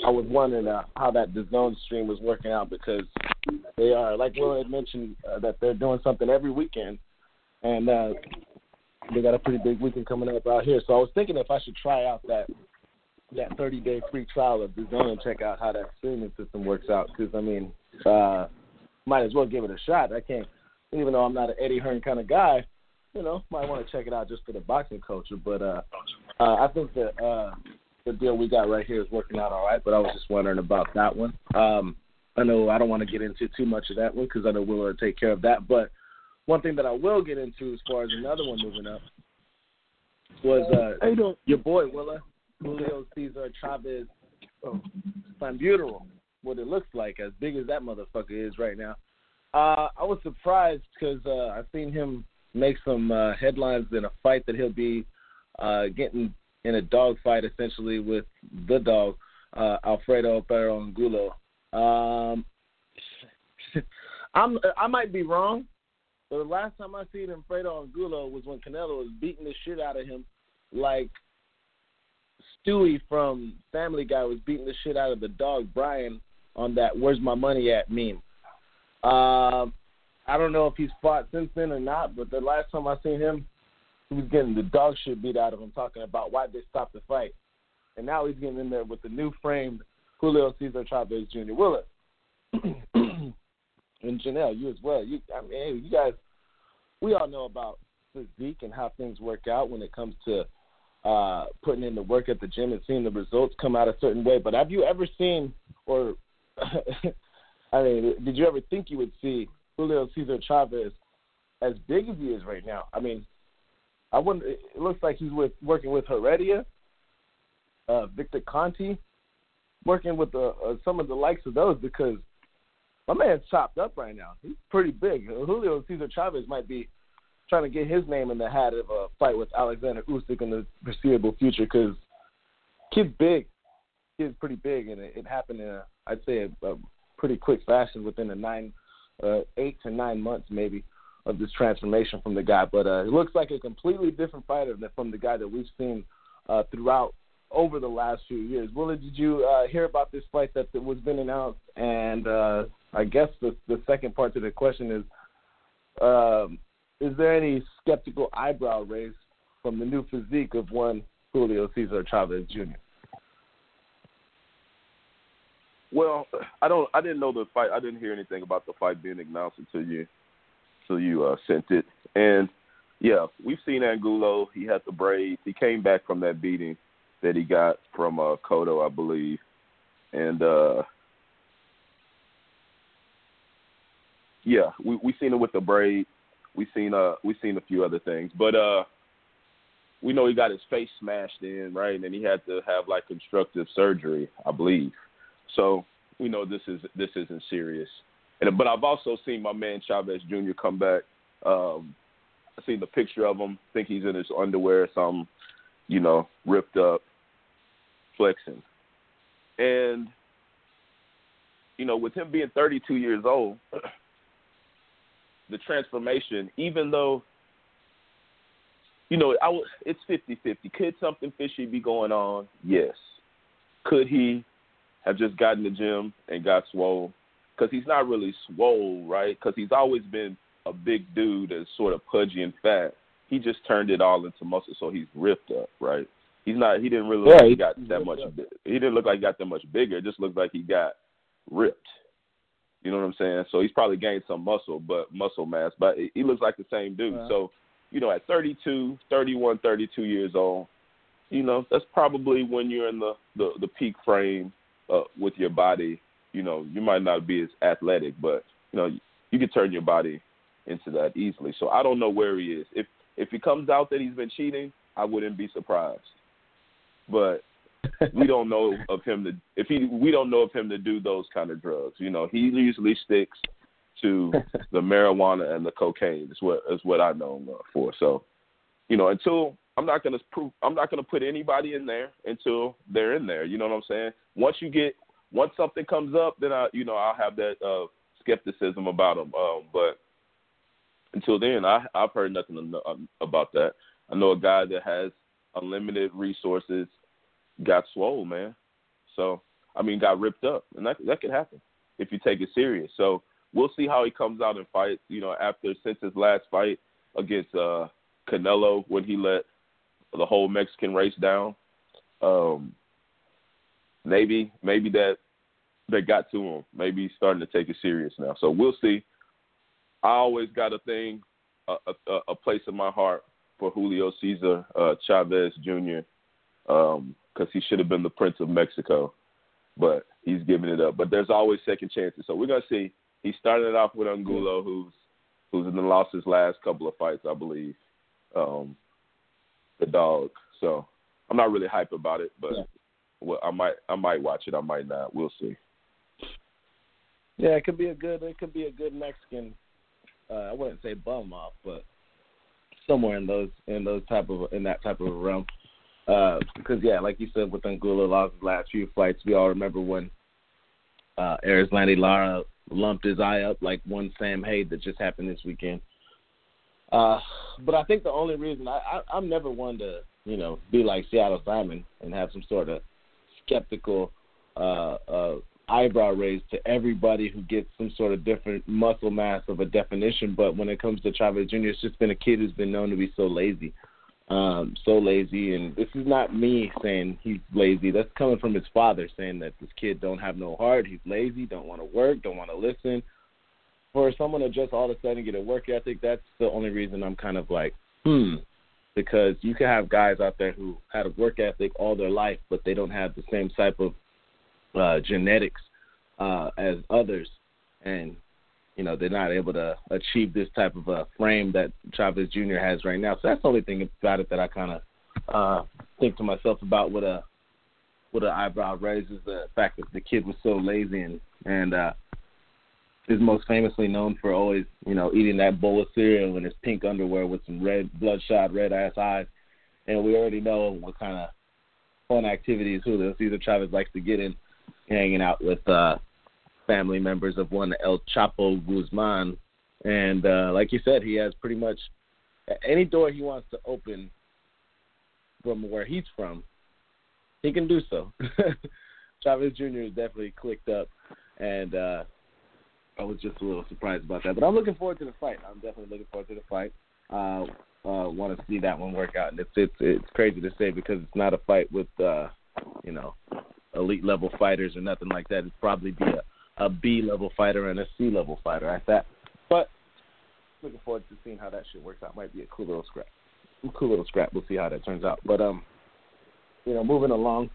I was wondering uh, how that D A Z N stream was working out, because they are, like Will had mentioned, uh, that they're doing something every weekend, and uh, they got a pretty big weekend coming up out here. So I was thinking if I should try out that. that thirty-day free trial of D A Z N and check out how that streaming system works out, because, I mean, uh, might as well give it a shot. I can't, even though I'm not an Eddie Hearn kind of guy, you know, might want to check it out just for the boxing culture. But uh, uh, I think that uh, the deal we got right here is working out all right, but I was just wondering about that one. Um, I know I don't want to get into too much of that one because I know Willa will take care of that. But one thing that I will get into as far as another one moving up was uh, you your boy, Willa, Julio Cesar Chavez oh, Junior What it looks like, as big as that motherfucker is right now. Uh, I was surprised because uh, I've seen him make some uh, headlines in a fight that he'll be uh, getting in a dog fight, essentially, with the dog, uh, Alfredo Angulo. Um, I'm, I might be wrong, but the last time I seen Alfredo Angulo was when Canelo was beating the shit out of him like Stewie from Family Guy was beating the shit out of the dog Brian on that "Where's My Money At" meme. Uh, I don't know if he's fought since then or not, but the last time I seen him, he was getting the dog shit beat out of him, talking about why they stopped the fight. And now he's getting in there with the new framed Julio Cesar Chavez Junior Willa and Janelle, you as well. You, I mean, hey, you guys, we all know about physique and how things work out when it comes to uh, putting in the work at the gym and seeing the results come out a certain way. But have you ever seen, or I mean, did you ever think you would see Julio Cesar Chavez as big as he is right now? I mean, I wouldn't. It looks like he's with working with Heredia, uh, Victor Conti, working with the, uh, some of the likes of those, because my man's chopped up right now. He's pretty big. Julio Cesar Chavez might be trying to get his name in the hat of a fight with Alexander Usyk in the foreseeable future, because kid's big. Kid's pretty big, and it, it happened in, a, I'd say, a, a pretty quick fashion within a nine, uh, eight to nine months maybe of this transformation from the guy. But uh, it looks like a completely different fighter than from the guy that we've seen uh, throughout over the last few years. Willa, did you uh, hear about this fight that was been announced? And uh, I guess the, the second part to the question is, um, is there any skeptical eyebrow raised from the new physique of one Julio Cesar Chavez Junior? Well, I don't. I didn't know the fight. I didn't hear anything about the fight being announced until you, until you uh, sent it. And yeah, we've seen Angulo. He had the braids. He came back from that beating that he got from uh, Cotto, I believe. And uh, yeah, we we seen him with the braid. We seen uh we seen a few other things, but uh, we know he got his face smashed in, right? And then he had to have like constructive surgery, I believe. So we know this is this isn't serious, and but I've also seen my man Chavez Junior come back. Um, I've seen the picture of him. I think he's in his underwear or something, you know, ripped up, flexing. And you know, with him being thirty-two years old, the transformation, even though, you know, I w- it's fifty-fifty. Could something fishy be going on? Yes. Could he have just gotten to the gym and got swole? Because he's not really swole, right? Because he's always been a big dude that's sort of pudgy and fat. He just turned it all into muscle, so he's ripped up, right? He's not. He didn't really look yeah, like he got that much. Up. He didn't look like he got that much bigger. It just looked like he got ripped. You know what I'm saying? So he's probably gained some muscle, but muscle mass. But he looks like the same dude. Wow. So, you know, at thirty-two, thirty-one, thirty-two years old, you know, that's probably when you're in the, the, the peak frame. Uh, with your body, you know, you might not be as athletic, but, you know, you, you can turn your body into that easily. So I don't know where he is. If if he comes out that he's been cheating, I wouldn't be surprised. But we don't know of him to if he we don't know of him to do those kind of drugs. You know, he usually sticks to the marijuana and the cocaine. Is what is what I know him for. So, you know, until. I'm not gonna prove. I'm not gonna put anybody in there until they're in there. You know what I'm saying? Once you get, once something comes up, then I, you know, I'll have that uh, skepticism about them. Um, but until then, I, I've heard nothing about that. I know a guy that has unlimited resources got swole, man. So I mean, got ripped up, and that that could happen if you take it serious. So we'll see how he comes out and fights. You know, after since his last fight against uh, Canelo, when he let the whole Mexican race down, um, maybe maybe that they got to him. Maybe he's starting to take it serious now. So we'll see. I always got a thing, a, a, a place in my heart for Julio Cesar uh, Chavez Junior because um, he should have been the Prince of Mexico. but he's giving it up. But there's always second chances. So we're going to see. He started it off with Angulo, who's who's in the lost his last couple of fights, I believe, um, the dog. So I'm not really hype about it, but yeah. well, I might I might watch it. I might not. We'll see. Yeah, it could be a good it could be a good Mexican. Uh, I wouldn't say bum off, but somewhere in those in those type of in that type of realm. Uh, because yeah, like you said, with Angulo lost his last few fights, we all remember when uh, Erislandy Lara lumped his eye up like one Sam Hyde that just happened this weekend. Uh, but I think the only reason I, I I'm never one to you know be like Seattle Simon and have some sort of skeptical uh, uh, eyebrow raised to everybody who gets some sort of different muscle mass of a definition. But when it comes to Chavez Junior, it's just been a kid who's been known to be so lazy. Um, so lazy, and this is not me saying he's lazy. That's coming from his father saying that this kid don't have no heart. He's lazy, don't want to work, don't want to listen. For someone to just all of a sudden get a work ethic, I think that's the only reason I'm kind of like, hmm, because you can have guys out there who had a work ethic all their life, but they don't have the same type of uh, genetics uh, as others, and you know, they're not able to achieve this type of a frame that Chavez Junior has right now. So that's the only thing about it that I kind of uh, think to myself about with a with an eyebrow raise is the fact that the kid was so lazy and, and uh, is most famously known for always, you know, eating that bowl of cereal in his pink underwear with some red, bloodshot, red-ass eyes. And we already know what kind of fun activities Julio Cesar Chavez likes to get in, hanging out with uh, – family members of one El Chapo Guzman, and uh, like you said, he has pretty much any door he wants to open from where he's from, he can do so. Chavez Junior is definitely clicked up, and uh, I was just a little surprised about that, but I'm looking forward to the fight. I'm definitely looking forward to the fight. I uh, uh, want to see that one work out, and it's, it's, it's crazy to say because it's not a fight with uh, you know, elite level fighters or nothing like that. It'd probably be a a B-level fighter and a C-level fighter at that. But looking forward to seeing how that shit works out. Might be a cool little scrap. Cool little scrap. We'll see how that turns out. But, um, you know, moving along,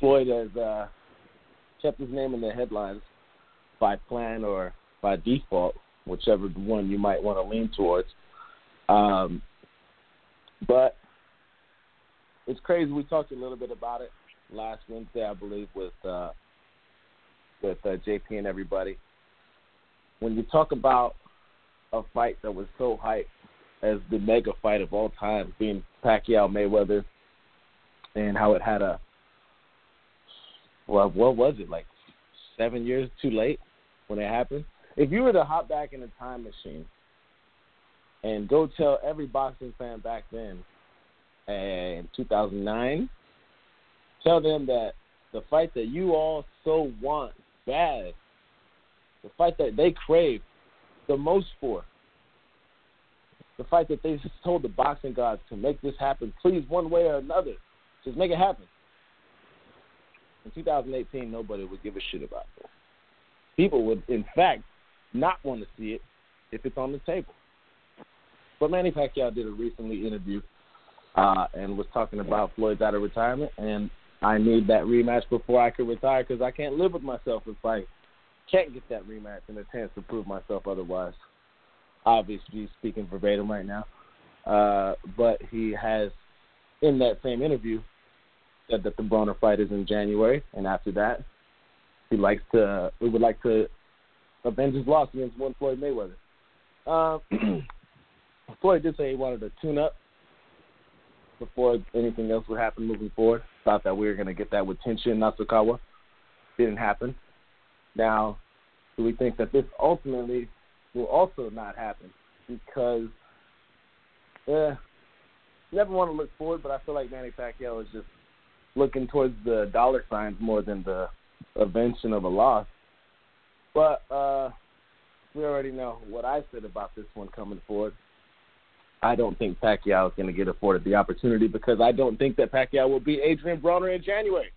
Floyd has uh, kept his name in the headlines by plan or by default, whichever one you might want to lean towards. Um, but it's crazy. We talked a little bit about it last Wednesday, I believe, with uh, with uh, J P and everybody. When you talk about a fight that was so hyped as the mega fight of all time, being Pacquiao Mayweather, and how it had a, well, what was it, like seven years too late when it happened? If you were to hop back in a time machine and go tell every boxing fan back then in two thousand nine, tell them that the fight that you all so want bad, the fight that they crave the most for, the fight that they told the boxing gods to make this happen, please, one way or another, just make it happen. In two thousand eighteen, nobody would give a shit about it. People would, in fact, not want to see it if it's on the table. But Manny Pacquiao did a recently interview uh, and was talking about Floyd's out of retirement, and I need that rematch before I can retire because I can't live with myself if I can't get that rematch and a chance to prove myself otherwise. Obviously speaking verbatim right now. Uh, but he has, in that same interview, said that the Broner fight is in January, and after that, he likes to, we would like to avenge his loss against one Floyd Mayweather. Uh, Floyd did say he wanted to tune up before anything else would happen moving forward. Thought that we were going to get that with Tenshin Nasukawa. Didn't happen. Now, do we think that this ultimately will also not happen? Because, eh, never want to look forward, but I feel like Manny Pacquiao is just looking towards the dollar signs more than the invention of a loss. But uh, we already know what I said about this one coming forward. I don't think Pacquiao is going to get afforded the opportunity because I don't think that Pacquiao will beat Adrian Broner in January.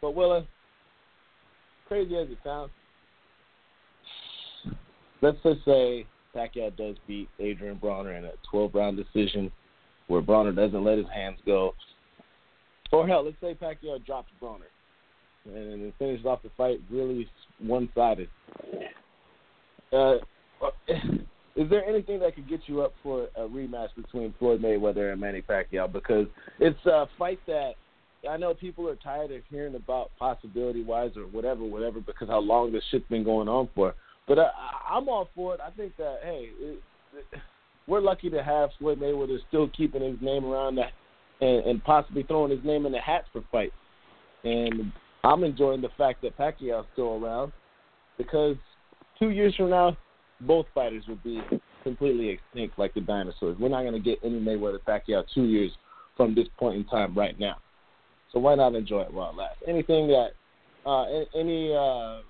But Willa, crazy as it sounds, let's just say Pacquiao does beat Adrian Broner in a twelve-round decision where Broner doesn't let his hands go Or hell, let's say Pacquiao drops Broner and it finishes off the fight really one-sided. Uh, is there anything that could get you up for a rematch between Floyd Mayweather and Manny Pacquiao? Because it's a fight that I know people are tired of hearing about possibility-wise or whatever, whatever, because how long this shit's been going on for. But I, I'm all for it. I think that, hey, it, it, we're lucky to have Floyd Mayweather still keeping his name around that and, and possibly throwing his name in the hat for fights. And I'm enjoying the fact that Pacquiao's still around because two years from now, both fighters would be completely extinct like the dinosaurs. We're not going to get any Mayweather-Pacquiao two years from this point in time right now. So why not enjoy it while it lasts? Anything that, uh, any uh,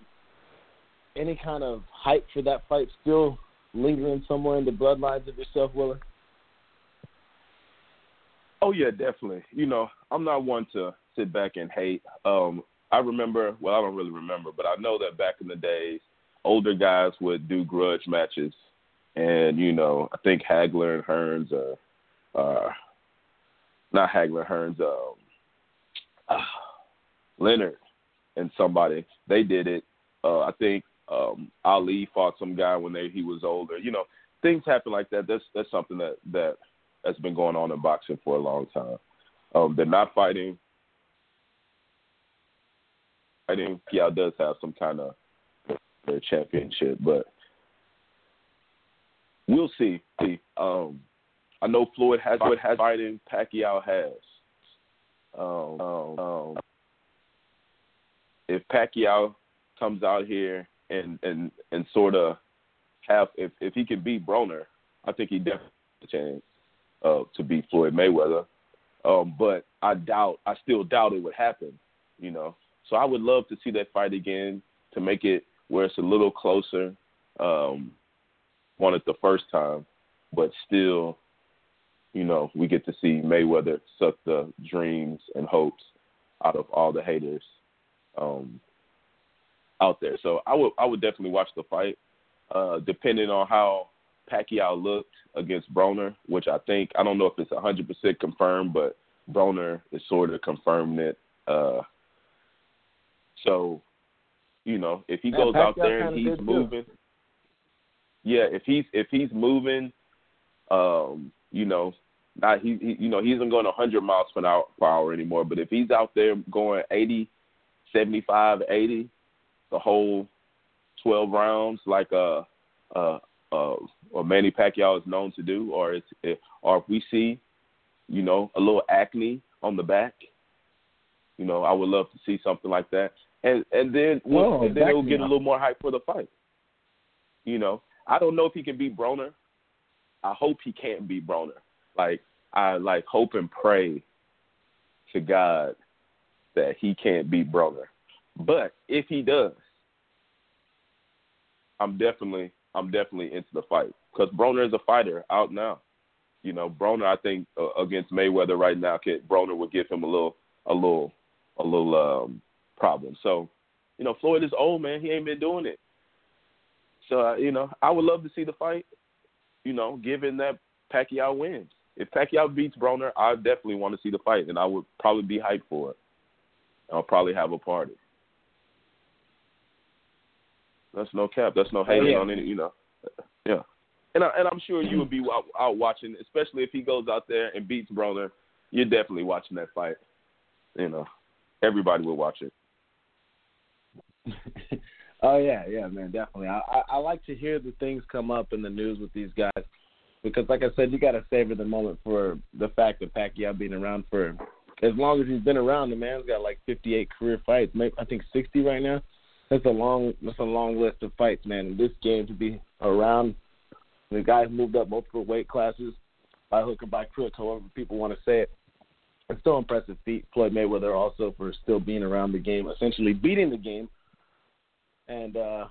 any kind of hype for that fight still lingering somewhere in the bloodlines of yourself, Willa? Oh, yeah, definitely. You know, I'm not one to sit back and hate. Um, I remember, well, I don't really remember, but I know that back in the days, older guys would do grudge matches. And, you know, I think Hagler and Hearns, uh, uh, not Hagler, Hearns, um, Leonard and somebody, they did it. Uh, I think um, Ali fought some guy when they, he was older. You know, things happen like that. That's that's something that, that, that's been going on in boxing for a long time. Um, they're not fighting. Fighting, yeah, does have some kind of their championship, but we'll see. Um, I know Floyd has what has fighting Pacquiao has. Um, um, um, if Pacquiao comes out here and, and, and sort of have, if, if he can beat Broner, I think he definitely has a chance uh, to beat Floyd Mayweather. Um, but I doubt, I still doubt it would happen, you know. So I would love to see that fight again to make it where it's a little closer. Um, won it the first time, but still. You know, we get to see Mayweather suck the dreams and hopes out of all the haters um, out there. So I would I would definitely watch the fight, uh, depending on how Pacquiao looked against Broner, which I think, I don't know if it's one hundred percent confirmed, but Broner is sort of confirming it. Uh, so, you know, if he Man, goes Pacquiao out there and he's moving, too. yeah, if he's if he's moving, um, you know. Not he, he, you know, he isn't going one hundred miles per hour anymore, but if he's out there going eighty, seventy-five, eighty, the whole twelve rounds like uh, uh, uh, or Manny Pacquiao is known to do, or, it's, it, or if we see, you know, a little acne on the back, you know, I would love to see something like that. And and then, we'll, Whoa, and then it'll get a little more hype for the fight. You know, I don't know if he can beat Broner. I hope he can't beat Broner. Like, I like hope and pray to God that he can't beat Broner. But if he does, I'm definitely I'm definitely into the fight because Broner is a fighter out now. You know, Broner, I think uh, against Mayweather right now, Broner would give him a little a little a little um, problem. So, you know, Floyd is old, man. He ain't been doing it. So, uh, you know, I would love to see the fight. You know, given that Pacquiao wins. If Pacquiao beats Broner, I definitely want to see the fight, and I would probably be hyped for it. I'll probably have a party. That's no cap. That's no hating yeah. on any, you know. Yeah. And, I, and I'm sure you would be out, out watching, especially if he goes out there and beats Broner. You're definitely watching that fight. You know, everybody will watch it. Oh, yeah, yeah, man, definitely. I, I, I like to hear the things come up in the news with these guys because, like I said, you got to savor the moment for the fact that Pacquiao being around for as long as he's been around. The man's got like fifty-eight career fights, maybe, I think sixty right now. That's a long, that's a long list of fights, man. In this game to be around, the guy's moved up multiple weight classes by hook or by crook, however people want to say it. It's still impressive feat. Floyd Mayweather also for still being around the game, essentially beating the game. And uh,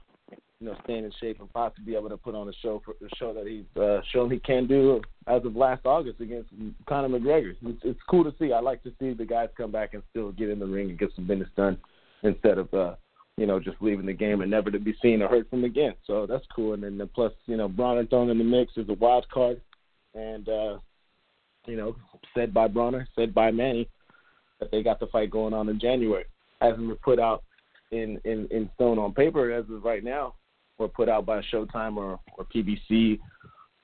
you know, staying in shape and possibly be able to put on a show for the show that he's uh, shown he can do as of last August against Conor McGregor. It's, it's cool to see. I like to see the guys come back and still get in the ring and get some business done instead of uh, you know, just leaving the game and never to be seen or heard from again. So that's cool. And then plus, you know, Broner thrown in the mix is a wild card, and uh, you know, said by Broner, said by Manny. that they got the fight going on in January. Hasn't been put out in, in, in stone on paper as of right now, or put out by Showtime or, or P B C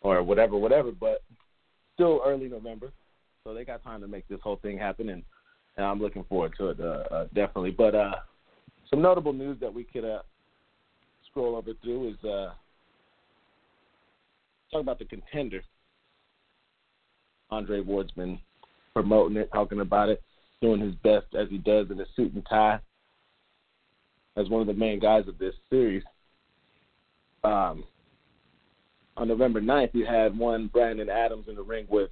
or whatever, whatever, but still early November. So they got time to make this whole thing happen, and, and I'm looking forward to it, uh, uh, definitely. But uh, some notable news that we could uh, scroll over through is uh, talk about the contender, Andre Ward's been promoting it, talking about it, doing his best as he does in a suit and tie as one of the main guys of this series. Um, on November ninth, you had one Brandon Adams in the ring with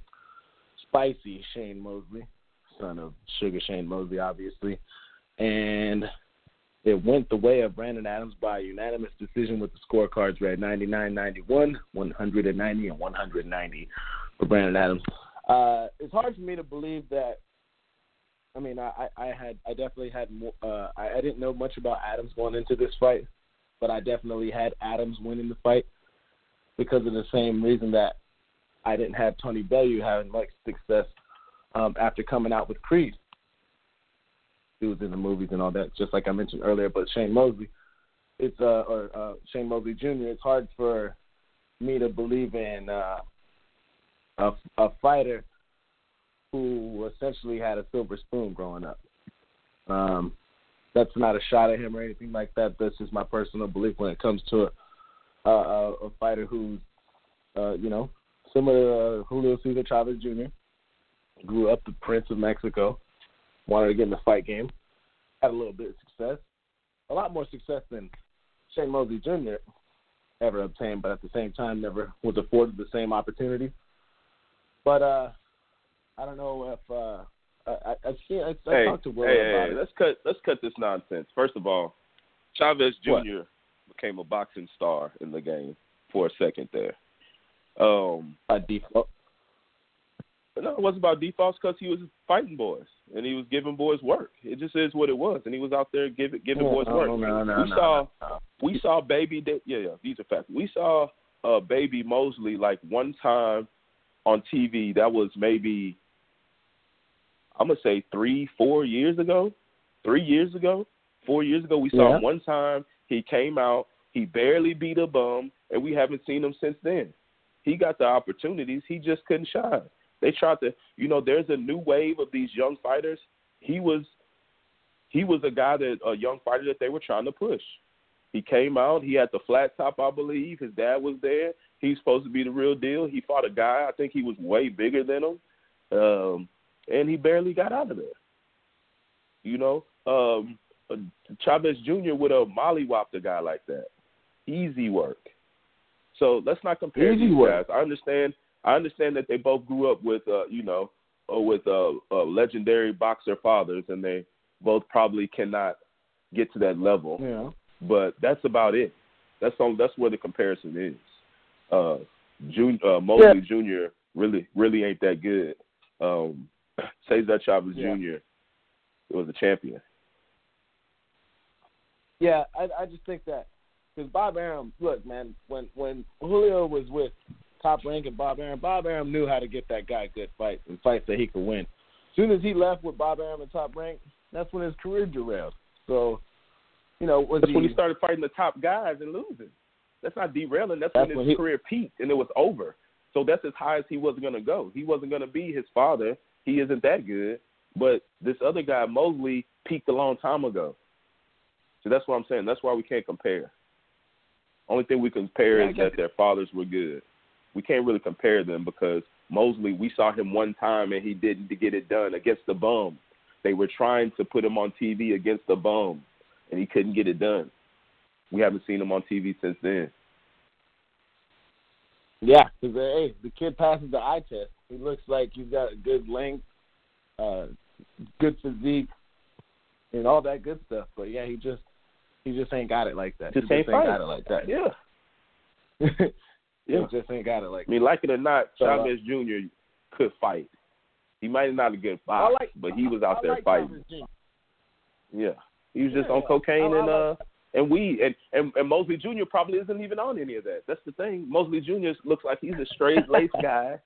Spicy Shane Mosley, son of Sugar Shane Mosley, obviously. And it went the way of Brandon Adams by unanimous decision with the scorecards read ninety-nine ninety-one, one hundred ninety, and one hundred ninety for Brandon Adams. Uh, it's hard for me to believe that. I mean, I, I had I definitely had more, uh, I, I didn't know much about Adams going into this fight, but I definitely had Adams winning the fight because of the same reason that I didn't have Tony Bellew having much success um, after coming out with Creed. He was in the movies and all that, just like I mentioned earlier. But Shane Mosley, it's uh, or uh, Shane Mosley Junior It's hard for me to believe in uh, a, a fighter who essentially had a silver spoon growing up. Um, that's not a shot at him or anything like that. That's just my personal belief when it comes to a, a, a fighter who's, uh, you know, similar to uh, Julio Cesar Chavez Junior Grew up the Prince of Mexico, wanted to get in the fight game, had a little bit of success, a lot more success than Shane Mosley Junior ever obtained, but at the same time never was afforded the same opportunity. But, uh, I don't know if uh, I, I can't. I, I hey, talked to Will hey, about hey, it. Let's cut. Let's cut this nonsense. First of all, Chavez Junior What? Became a boxing star in the game for a second there. Um, By default. No, it wasn't about defaults because he was fighting boys and he was giving boys work. It just is what it was, and he was out there giving giving no, boys no, work. No, no, no, we no, saw no. we saw baby. De- yeah, yeah. These are facts. We saw uh, baby Mosley like one time on T V. That was maybe, I'm going to say three, four years ago, three years ago, four years ago, we saw yeah. him one time. He came out, he barely beat a bum, and we haven't seen him since then. He got the opportunities. He just couldn't shine. They tried to, you know, there's a new wave of these young fighters. He was, he was a guy that, a young fighter that they were trying to push. He came out, he had the flat top, I believe. His dad was there. He's supposed to be the real deal. He fought a guy, I think he was way bigger than him. Um, And he barely got out of there. You know, um, Chavez Junior would have mollywopped a guy like that. Easy work. So let's not compare Easy these work. guys. I understand. I understand that they both grew up with, uh, you know, uh, with uh, uh, legendary boxer fathers, and they both probably cannot get to that level. Yeah. But that's about it. That's on. That's where the comparison is. Uh, Jun, uh, Mosley yeah. Junior really, really ain't that good. Um, Cesar Chavez yeah. Junior was a champion. Yeah, I, I just think that because Bob Arum, look, man, when when Julio was with Top Rank and Bob Arum, Bob Arum knew how to get that guy good fights and fights that he could win. As soon as he left with Bob Arum and Top Rank, that's when his career derailed. So, you know, was that's he, when he started fighting the top guys and losing. That's not derailing. That's, that's when his when he, career peaked and it was over. So that's as high as he wasn't going to go. He wasn't going to be his father. He isn't that good, but this other guy, Mosley, peaked a long time ago. So that's what I'm saying. That's why we can't compare. Only thing we can compare yeah, is that it. their fathers were good. We can't really compare them because Mosley, we saw him one time and he didn't get it done against the bum. They were trying to put him on T V against the bum, and he couldn't get it done. We haven't seen him on T V since then. Yeah, because hey, the kid passes the eye test. He looks like he's got a good length, uh, good physique, and all that good stuff. But yeah, he just he just ain't got it like that. Just, he just ain't, ain't got it like that. Yeah, yeah, he just ain't got it like that. I mean, like it or not, so, Chavez uh, Junior could fight. He might not a good boxer, like, but he was out I there like fighting. Yeah, he was yeah, just on yeah. cocaine I, and I like uh and weed, and, and and Mosley Junior probably isn't even on any of that. That's the thing. Mosley Junior looks like he's a straight laced guy.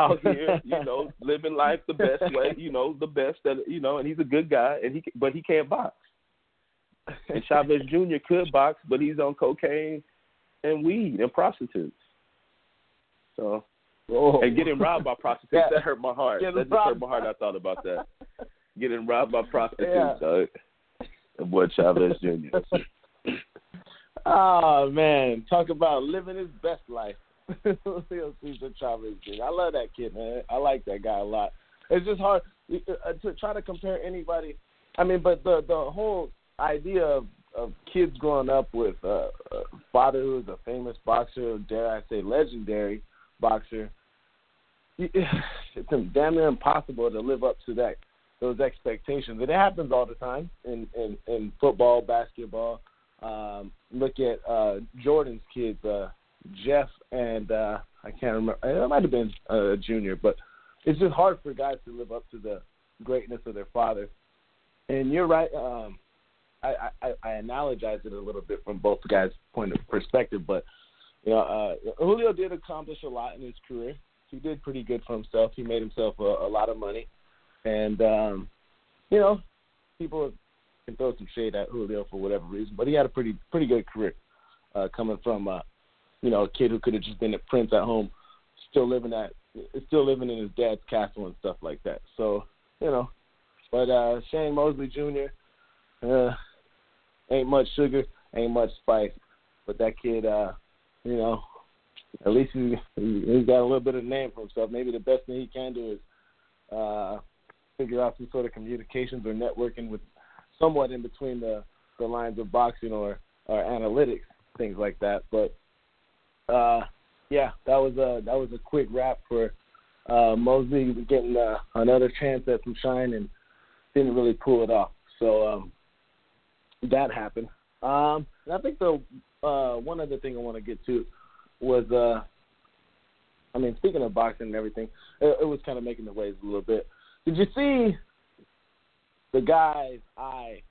out here, you know, living life the best way, you know, the best that, you know, and he's a good guy, and he but he can't box. And Chavez Junior could box, but he's on cocaine and weed and prostitutes. So, Whoa. and getting robbed by prostitutes, yeah. that hurt my heart. Get that just robbed. hurt my heart. I thought about that. Getting robbed by prostitutes, yeah. so, the boy Chavez Junior Oh, man. Talk about living his best life. Julio Cesar Chavez Junior I love that kid, man. I like that guy a lot. It's just hard to try to compare anybody. I mean, but the, the whole idea of, of kids growing up with uh, a father who is a famous boxer, dare I say legendary boxer, it's damn near impossible to live up to that those expectations. And it happens all the time in, in, in football, basketball. Um, look at uh, Jordan's kids, uh, Jeff and uh, I can't remember. It might have been a junior, but it's just hard for guys to live up to the greatness of their father. And you're right. Um, I, I, I analogize it a little bit from both guys' point of perspective, but you know, uh, Julio did accomplish a lot in his career. He did pretty good for himself. He made himself a, a lot of money, and um, you know, people can throw some shade at Julio for whatever reason, but he had a pretty pretty good career uh, coming from uh, you know, a kid who could have just been at Prince at home, still living at still living in his dad's castle and stuff like that. So you know, but uh, Shane Mosley Junior Uh, ain't much sugar, ain't much spice, but that kid, uh, you know, at least he, he's got a little bit of name for himself. Maybe the best thing he can do is uh, figure out some sort of communications or networking with somewhat in between the, the lines of boxing or, or analytics, things like that. But uh, yeah, that was a that was a quick wrap for uh, Mosley getting uh, another chance at some shine and didn't really pull it off. So um, that happened. Um, and I think the uh, one other thing I want to get to was, uh, I mean, speaking of boxing and everything, it, it was kind of making the waves a little bit. Did you see the guy's eye,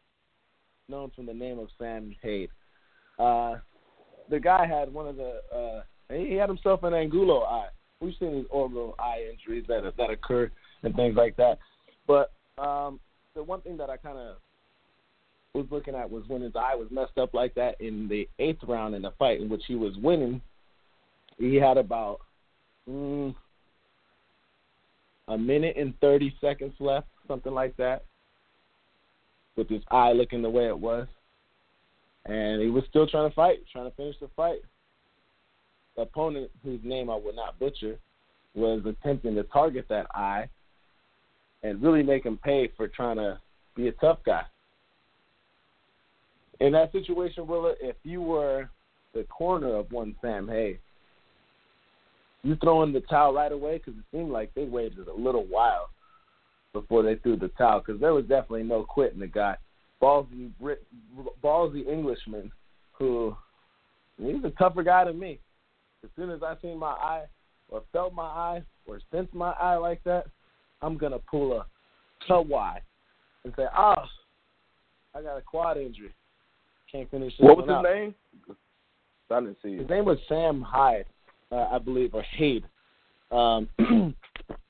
known from the name of Sam Hyde? Uh, the guy had one of the uh, he had himself an Angulo eye. We've seen these orbital eye injuries that that occur and things like that, but um, the one thing that I kind of was looking at was when his eye was messed up like that in the eighth round in the fight in which he was winning, he had about mm, a minute and thirty seconds left, something like that, with his eye looking the way it was. And he was still trying to fight, trying to finish the fight. The opponent, whose name I will not butcher, was attempting to target that eye and really make him pay for trying to be a tough guy. In that situation, Willa, if you were the corner of one Sam Hyde, you throw in the towel right away? Because it seemed like they waited a little while before they threw the towel, because there was definitely no quitting the guy. Ballsy, Brit, ballsy Englishman who, he's a tougher guy than me. As soon as I seen my eye or felt my eye or sensed my eye like that, I'm going to pull a kawaii and say, oh, I got a quad injury. Can't finish this. What was his out. name? I didn't see it. His name was Sam Hyde, uh, I believe, or Hyde. Um,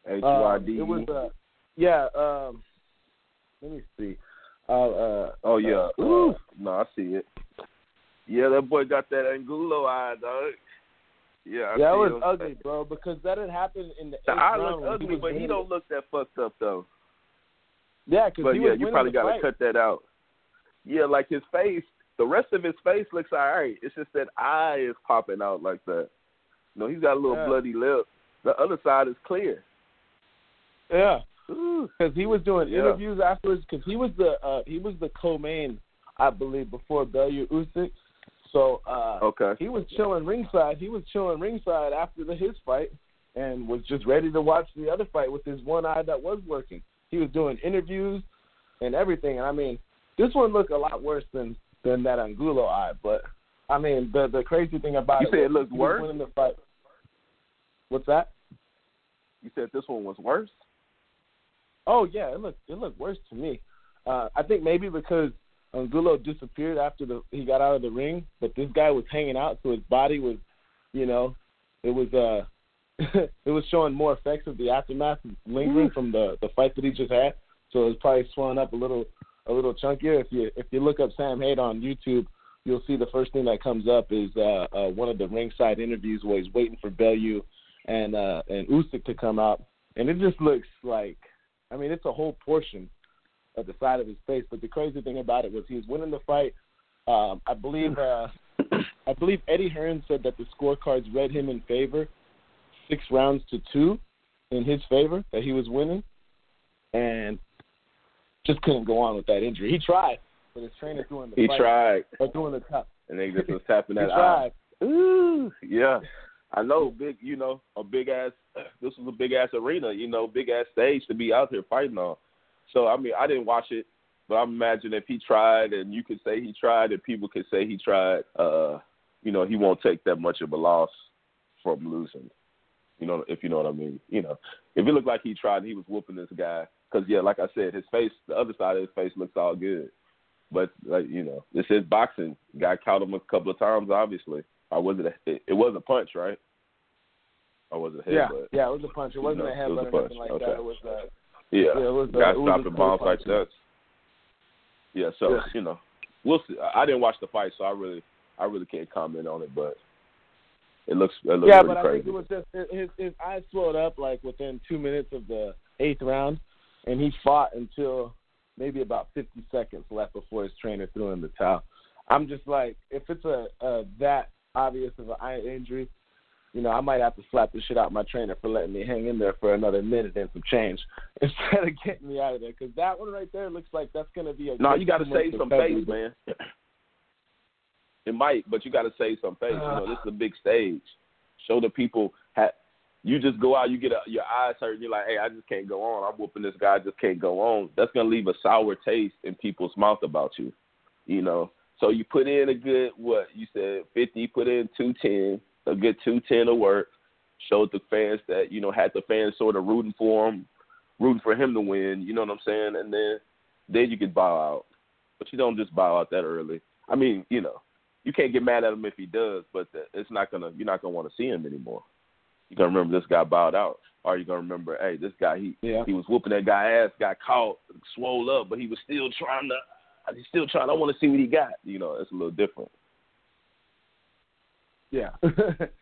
H Y D. Uh, it was, uh, yeah, um, let me see. Uh, uh, oh, yeah. Uh, uh, no, I see it. Yeah, that boy got that Angulo eye, dog. Yeah, that yeah, was him. ugly, bro. Because that had happened in the. The eye looked ugly, but winning. He don't look that fucked up though. Yeah, because yeah, you probably got to cut that out. Yeah, like his face, the rest of his face looks all right. It's just that eye is popping out like that. You know, he's got a little yeah. bloody lip. The other side is clear. Yeah, because he was doing yeah. interviews afterwards. Because he was the uh, he was the co-main, I believe, before Bellew Usyk. So uh, okay. he was chilling ringside. He was chilling ringside after the, his fight and was just ready to watch the other fight with his one eye that was working. He was doing interviews and everything. And, I mean, this one looked a lot worse than, than that Angulo eye. But, I mean, the the crazy thing about you it, said it looked worse? Was the fight. What's that? You said this one was worse? Oh, yeah, it looked, it looked worse to me. Uh, I think maybe because – Angulo disappeared after the he got out of the ring, but this guy was hanging out, so his body was, you know, it was uh, it was showing more effects of the aftermath lingering from the, the fight that he just had. So it was probably swelling up a little a little chunkier. If you if you look up Sam Hyde on YouTube, you'll see the first thing that comes up is uh, uh, one of the ringside interviews where he's waiting for Bellew and uh, and Usyk to come out, and it just looks like, I mean, it's a whole portion of the side of his face. But the crazy thing about it was he was winning the fight. Um, I believe uh, I believe Eddie Hearn said that the scorecards read him in favor, six rounds to two in his favor, that he was winning, and just couldn't go on with that injury. He tried, but his trainer threw in the he fight. He tried. Or threw in the top. And they just was tapping that he eye. Tried. Ooh, yeah. I know, big, you know, a big-ass, this was a big-ass arena, you know, big-ass stage to be out here fighting on. So, I mean, I didn't watch it, but I imagine if he tried and you could say he tried and people could say he tried, uh, you know, he won't take that much of a loss from losing, you know, if you know what I mean. You know, if it looked like he tried and he was whooping this guy, because, yeah, like I said, his face, the other side of his face looks all good. But, like, you know, this is boxing. Guy caught him a couple of times, obviously. I wasn't a, it, it was a punch, right? I wasn't a head, yeah, but, yeah, it was a punch. It wasn't, you know, a head, but nothing like okay. that. It was a yeah. yeah it was a, got it stopped and bombs like that. Yeah, so yeah. you know, we'll see. I didn't watch the fight, so I really, I really can't comment on it. But it looks, it looks yeah, really but crazy. I think it was just it, his his eyes swelled up like within two minutes of the eighth round, and he fought until maybe about fifty seconds left before his trainer threw in the towel. I'm just like, if it's a, a that. obvious of an eye injury, you know, I might have to slap the shit out of my trainer for letting me hang in there for another minute and some change instead of getting me out of there, because that one right there looks like that's going to be a no, you got to save some face, man. It might, but you got to save some face. You know, this is a big stage. Show the people, ha- you just go out, you get a, your eyes hurt, and you're like, hey, I just can't go on. I'm whooping this guy, I just can't go on. That's going to leave a sour taste in people's mouth about you, you know. So you put in a good, what, you said fifty, put in two ten, a good two ten of work, showed the fans that, you know, had the fans sort of rooting for him, rooting for him to win, you know what I'm saying? And then then you could bow out. But you don't just bow out that early. I mean, you know, you can't get mad at him if he does, but it's not going to, you're not going to want to see him anymore. You're going to remember this guy bowed out, or you're going to remember, hey, this guy, he yeah. he was whooping that guy's ass, got caught, swole up, but he was still trying to, he's still trying. I want to see what he got. You know, it's a little different. Yeah.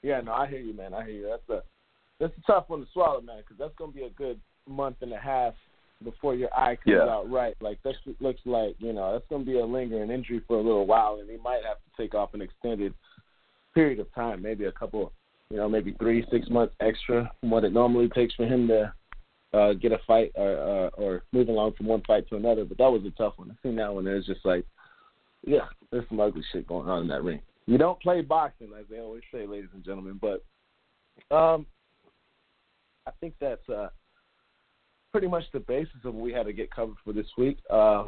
yeah, no, I hear you, man. I hear you. That's a, that's a tough one to swallow, man, because that's going to be a good month and a half before your eye comes yeah. out right. Like, that looks like, you know, that's going to be a lingering injury for a little while, and he might have to take off an extended period of time, maybe a couple, you know, maybe three, six months extra from what it normally takes for him to Uh, get a fight or, uh, or move along from one fight to another. But that was a tough one. I seen that one. It was just like, yeah, there's some ugly shit going on in that ring. You don't play boxing, as they always say, ladies and gentlemen. But um, I think that's uh, pretty much the basis of what we had to get covered for this week. Uh,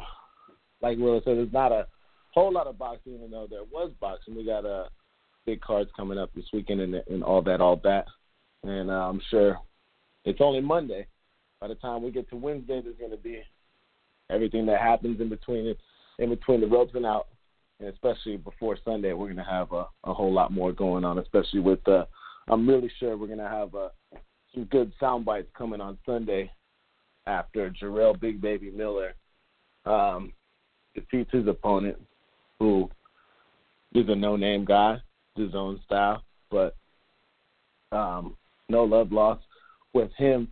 like Willa said, there's not a whole lot of boxing, even though there was boxing. We got uh, big cards coming up this weekend and, and all that, all that. And uh, I'm sure it's only Monday. By the time we get to Wednesday, there's going to be everything that happens in between it, in between the ropes and out, and especially before Sunday, we're going to have a, a whole lot more going on, especially with uh, I'm really sure we're going to have uh, some good sound bites coming on Sunday after Jarrell Big Baby Miller um, defeats his opponent, who is a no-name guy, his own style, but um, no love lost with him.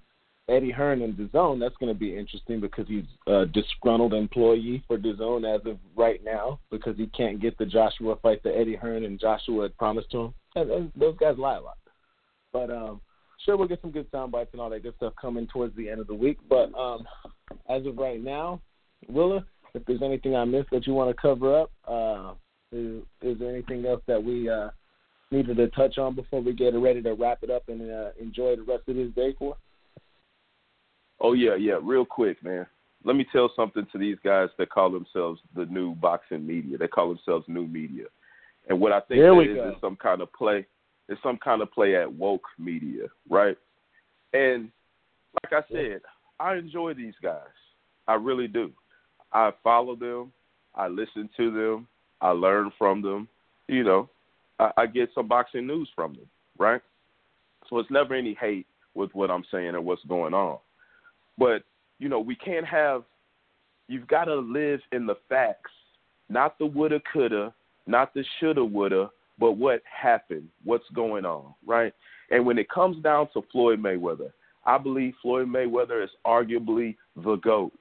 Eddie Hearn and D A Z N, that's going to be interesting because he's a disgruntled employee for D A Z N as of right now because he can't get the Joshua fight that Eddie Hearn and Joshua had promised to him. And, and those guys lie a lot. But um, sure, we'll get some good sound bites and all that good stuff coming towards the end of the week. But um, as of right now, Willa, if there's anything I missed that you want to cover up, uh, is, is there anything else that we uh, needed to touch on before we get ready to wrap it up and uh, enjoy the rest of this day for? Oh, yeah, yeah, real quick, man. Let me tell something to these guys that call themselves the new boxing media. They call themselves new media. And what I think that is go. is some kind of play. It's some kind of play at woke media, right? And like I said, I enjoy these guys. I really do. I follow them. I listen to them. I learn from them. You know, I, I get some boxing news from them, right? So it's never any hate with what I'm saying or what's going on. But, you know, we can't have – you've got to live in the facts, not the woulda, coulda, not the shoulda, woulda, but what happened, what's going on, right? And when it comes down to Floyd Mayweather, I believe Floyd Mayweather is arguably the GOAT.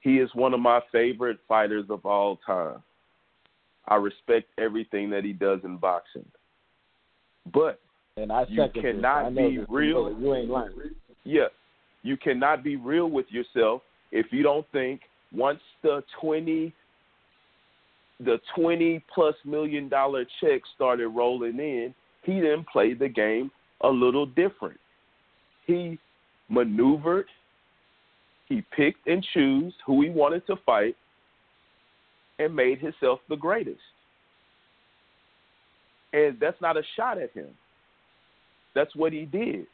He is one of my favorite fighters of all time. I respect everything that he does in boxing. But and I you cannot be real. You ain't lying. Yeah. You cannot be real with yourself if you don't think once the twenty the twenty plus million dollar check started rolling in, he then played the game a little different. He maneuvered, he picked and chose who he wanted to fight, and made himself the greatest. And that's not a shot at him. That's what he did.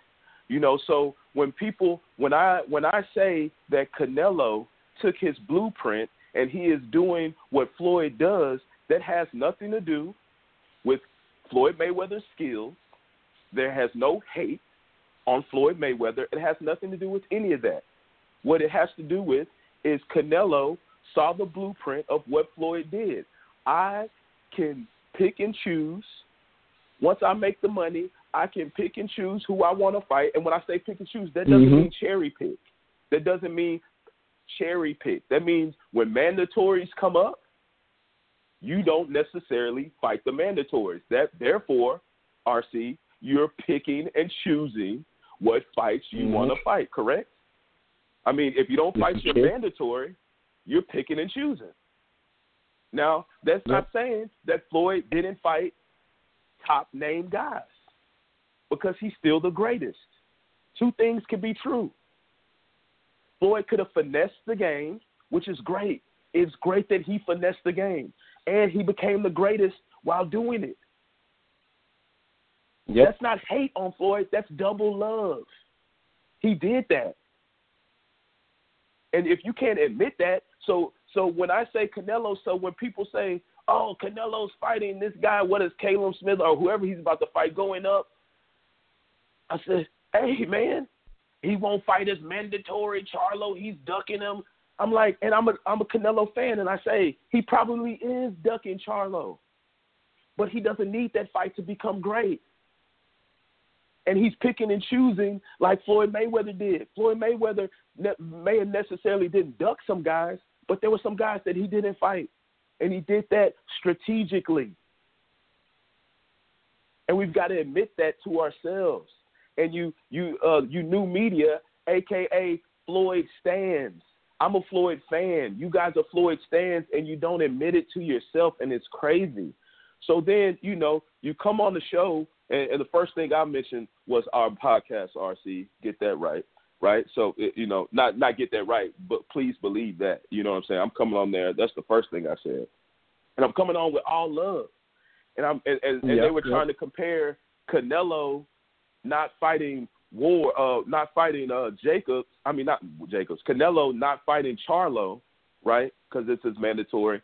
You know, so when people, when I when I say that Canelo took his blueprint and he is doing what Floyd does, that has nothing to do with Floyd Mayweather's skills. There has no hate on Floyd Mayweather. It has nothing to do with any of that. What it has to do with is Canelo saw the blueprint of what Floyd did. I can pick and choose. Once I make the money, I can pick and choose who I want to fight. And when I say pick and choose, that doesn't mm-hmm. mean cherry pick. That doesn't mean cherry pick. That means when mandatories come up, you don't necessarily fight the mandatories. That, therefore, R C, you're picking and choosing what fights you mm-hmm. want to fight, correct? I mean, if you don't fight your mandatory, you're picking and choosing. Now, that's yep. not saying that Floyd didn't fight top-name guys because he's still the greatest. Two things could be true. Floyd could have finessed the game, which is great. It's great that he finessed the game, and he became the greatest while doing it. Yep. That's not hate on Floyd. That's double love. He did that. And if you can't admit that, so so when I say Canelo, so when people say, oh, Canelo's fighting this guy, what is Caleb Smith or whoever he's about to fight going up, I said, hey, man, he won't fight as mandatory. Charlo, he's ducking him. I'm like, and I'm a, I'm a Canelo fan, and I say, he probably is ducking Charlo, but he doesn't need that fight to become great. And he's picking and choosing like Floyd Mayweather did. Floyd Mayweather ne- may have necessarily didn't duck some guys, but there were some guys that he didn't fight. And he did that strategically. And we've got to admit that to ourselves. And you, you, uh, you new media, a k a. Floyd stans. I'm a Floyd fan. You guys are Floyd stans, and you don't admit it to yourself, and it's crazy. So then, you know, you come on the show, and, and the first thing I mentioned was our podcast, R C. Get that right, right? So, you know, not not get that right, but please believe that. You know what I'm saying? I'm coming on there. That's the first thing I said. And I'm coming on with all love. And I'm and, and, and yep, they were yep. trying to compare Canelo not fighting War, uh, not fighting uh, Jacobs. I mean, not Jacobs. Canelo not fighting Charlo, right? Because this is mandatory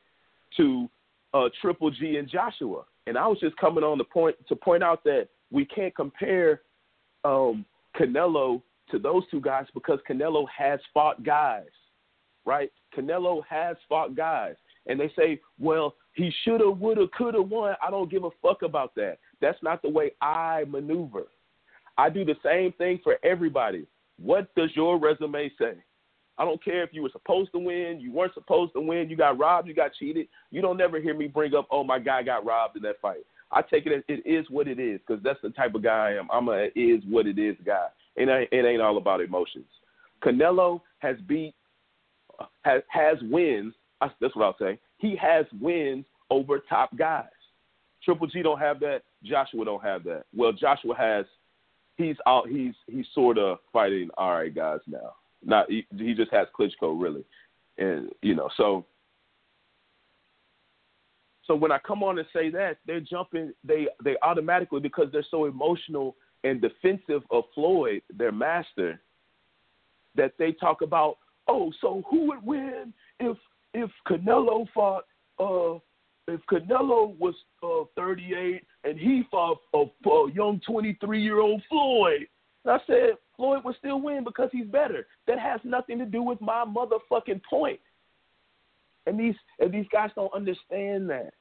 to uh, Triple G and Joshua. And I was just coming on the point to point out that we can't compare um, Canelo to those two guys because Canelo has fought guys, right? Canelo has fought guys. And they say, well, he should have, would have, could have won. I don't give a fuck about that. That's not the way I maneuver. I do the same thing for everybody. What does your resume say? I don't care if you were supposed to win, you weren't supposed to win, you got robbed, you got cheated. You don't never hear me bring up, oh, my guy got robbed in that fight. I take it as it is what it is because that's the type of guy I am. I'm a is what it is guy, and it ain't all about emotions. Canelo has beat, has, has wins. That's what I'll say. He has wins over top guys. Triple G don't have that. Joshua don't have that. Well, Joshua has. He's out. He's he's sort of fighting. All right, guys. Now. Not he, he just has Klitschko, really. And, you know, so so when I come on and say that, they're jumping, they, they automatically, because they're so emotional and defensive of Floyd, their master, that they talk about, oh, so who would win if if Canelo fought uh, if Canelo was uh, thirty-eight and he fought a, a young twenty-three-year-old Floyd, and I said Floyd would still win because he's better. That has nothing to do with my motherfucking point. And these and these guys don't understand that.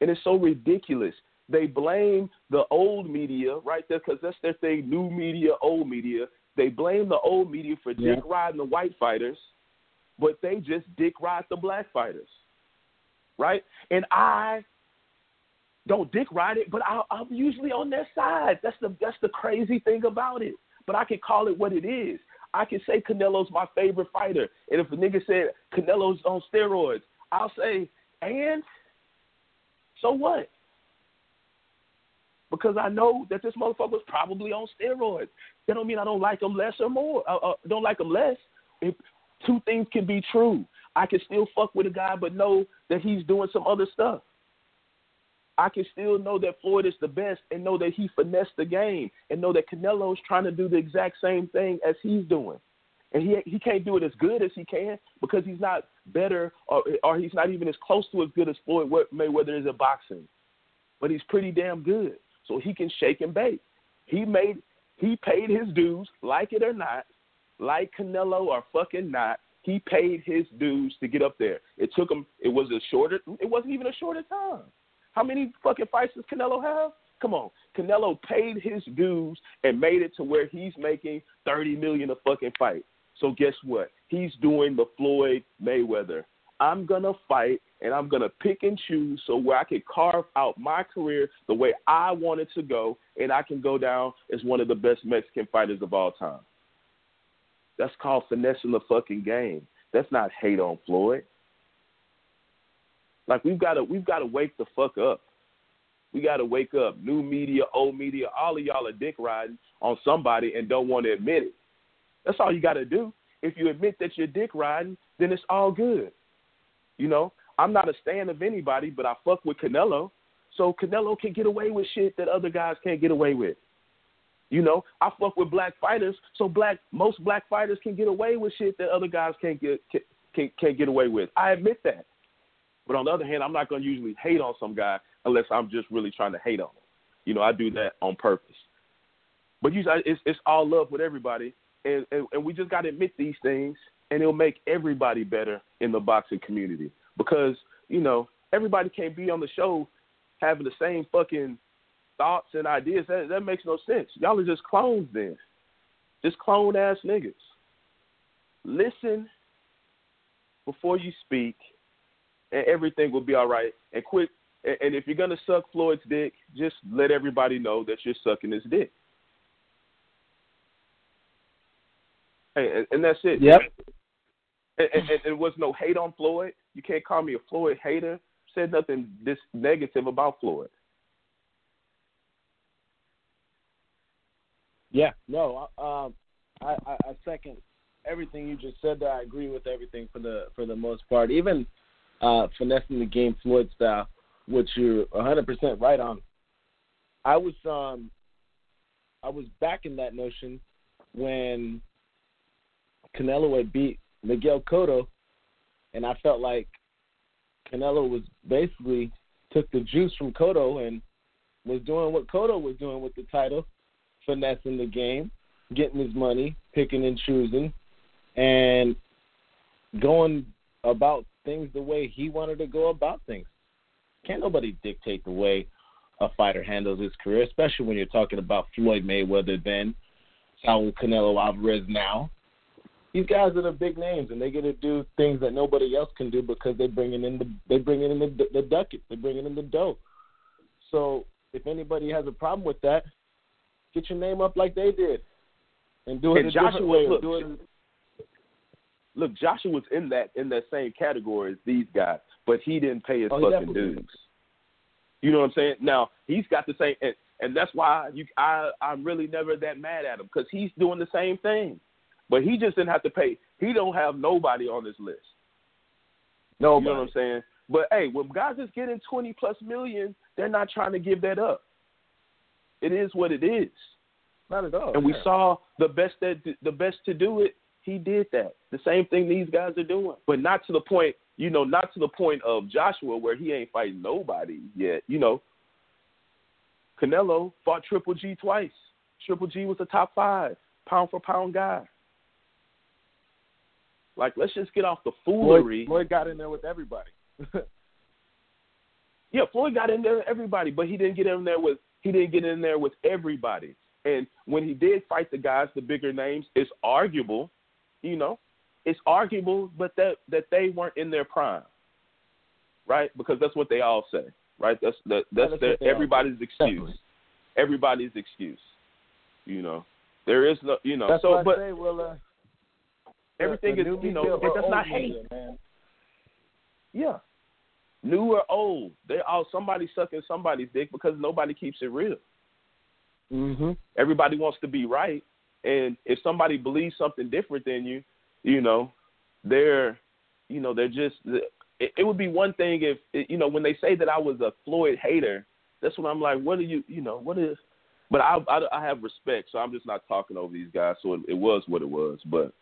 And it's so ridiculous. They blame the old media right there because that's their thing, new media, old media. They blame the old media for yeah. dick riding the white fighters, but they just dick ride the black fighters. Right? And I don't dick ride it, but I, I'm usually on their side. That's the that's the crazy thing about it. But I can call it what it is. I can say Canelo's my favorite fighter. And if a nigga said Canelo's on steroids, I'll say, and so what? Because I know that this motherfucker was probably on steroids. That don't mean I don't like him less or more. I, I don't like him less. If two things can be true. I can still fuck with a guy but know that he's doing some other stuff. I can still know that Floyd is the best and know that he finessed the game and know that Canelo's trying to do the exact same thing as he's doing. And he he can't do it as good as he can because he's not better or, or he's not even as close to as good as Floyd Mayweather is at boxing. But he's pretty damn good. So he can shake and bake. He made he paid his dues, like it or not, like Canelo or fucking not. He paid his dues to get up there. It took him it was a shorter it wasn't even a shorter time. How many fucking fights does Canelo have? Come on. Canelo paid his dues and made it to where he's making thirty million dollars a fucking fight. So guess what? He's doing the Floyd Mayweather. I'm going to fight, and I'm going to pick and choose so where I can carve out my career the way I want it to go, and I can go down as one of the best Mexican fighters of all time. That's called finessing the fucking game. That's not hate on Floyd. Like, we've got to we've got to wake the fuck up. We got to wake up. New media, old media, all of y'all are dick riding on somebody and don't want to admit it. That's all you got to do. If you admit that you're dick riding, then it's all good. You know, I'm not a stan of anybody, but I fuck with Canelo. So Canelo can get away with shit that other guys can't get away with. You know, I fuck with black fighters, so black most black fighters can get away with shit that other guys can't get can, can, can't get away with. I admit that. But on the other hand, I'm not going to usually hate on some guy unless I'm just really trying to hate on him. You know, I do that on purpose. But usually it's, it's all love with everybody, and, and, and we just got to admit these things, and it'll make everybody better in the boxing community because, you know, everybody can't be on the show having the same fucking thoughts and ideas. That, that makes no sense. Y'all are just clones then, just clone-ass niggas. Listen before you speak. And everything will be all right. And quit. And if you're gonna suck Floyd's dick, just let everybody know that you're sucking his dick. And, and that's it. Yep. And, and, and there was no hate on Floyd. You can't call me a Floyd hater. Said nothing this negative about Floyd. Yeah. No. Um. I, I, I second everything you just said. I agree with everything for the for the most part. Even. Uh, finessing the game Floyd style, which you're one hundred percent right on. I was um, I was backing that notion when Canelo had beat Miguel Cotto, and I felt like Canelo was basically took the juice from Cotto and was doing what Cotto was doing with the title, finessing the game, getting his money, picking and choosing, and going about things the way he wanted to go about things. Can't nobody dictate the way a fighter handles his career, especially when you're talking about Floyd Mayweather then, Saul Canelo Alvarez now. These guys are the big names, and they get to do things that nobody else can do because they bringing in the they bringing in the, the ducat, they bringing in the dough. So if anybody has a problem with that, get your name up like they did, and do it and a Joshua, different way. Look, do it. Look, Joshua's in that in that same category as these guys, but he didn't pay his oh, fucking dues. Did. You know what I'm saying? Now he's got the same, and, and that's why you, I I'm really never that mad at him because he's doing the same thing, but he just didn't have to pay. He don't have nobody on this list. Nobody. You know what I'm saying? But hey, when guys is getting twenty plus million, they're not trying to give that up. It is what it is. Not at all. And we yeah. saw the best that the best to do it. He did that. The same thing these guys are doing, but not to the point you know, not to the point of Joshua where he ain't fighting nobody yet. You know, Canelo fought Triple G twice. Triple G was a top five, pound for pound guy. Like, let's just get off the foolery. Floyd, Floyd got in there with everybody. Yeah, Floyd got in there with everybody, but he didn't get in there with he didn't get in there with everybody. And when he did fight the guys, the bigger names, it's arguable, you know, it's arguable, but that that they weren't in their prime, right? Because that's what they all say, right? That's that, that's, that's their, everybody's excuse. Definitely. Everybody's excuse, you know. There is no, you know. That's so, what but I say, well, uh, everything is, you know, it does not hate. Man. Yeah. New or old, they're all somebody sucking somebody's dick because nobody keeps it real. Mm-hmm. Everybody wants to be right, and if somebody believes something different than you, you know, they're, you know, they're just. It, it would be one thing if, you know, when they say that I was a Floyd hater, that's when I'm like, what are you, you know, what is? But I, I, I have respect, so I'm just not talking over these guys. So it, it was what it was, but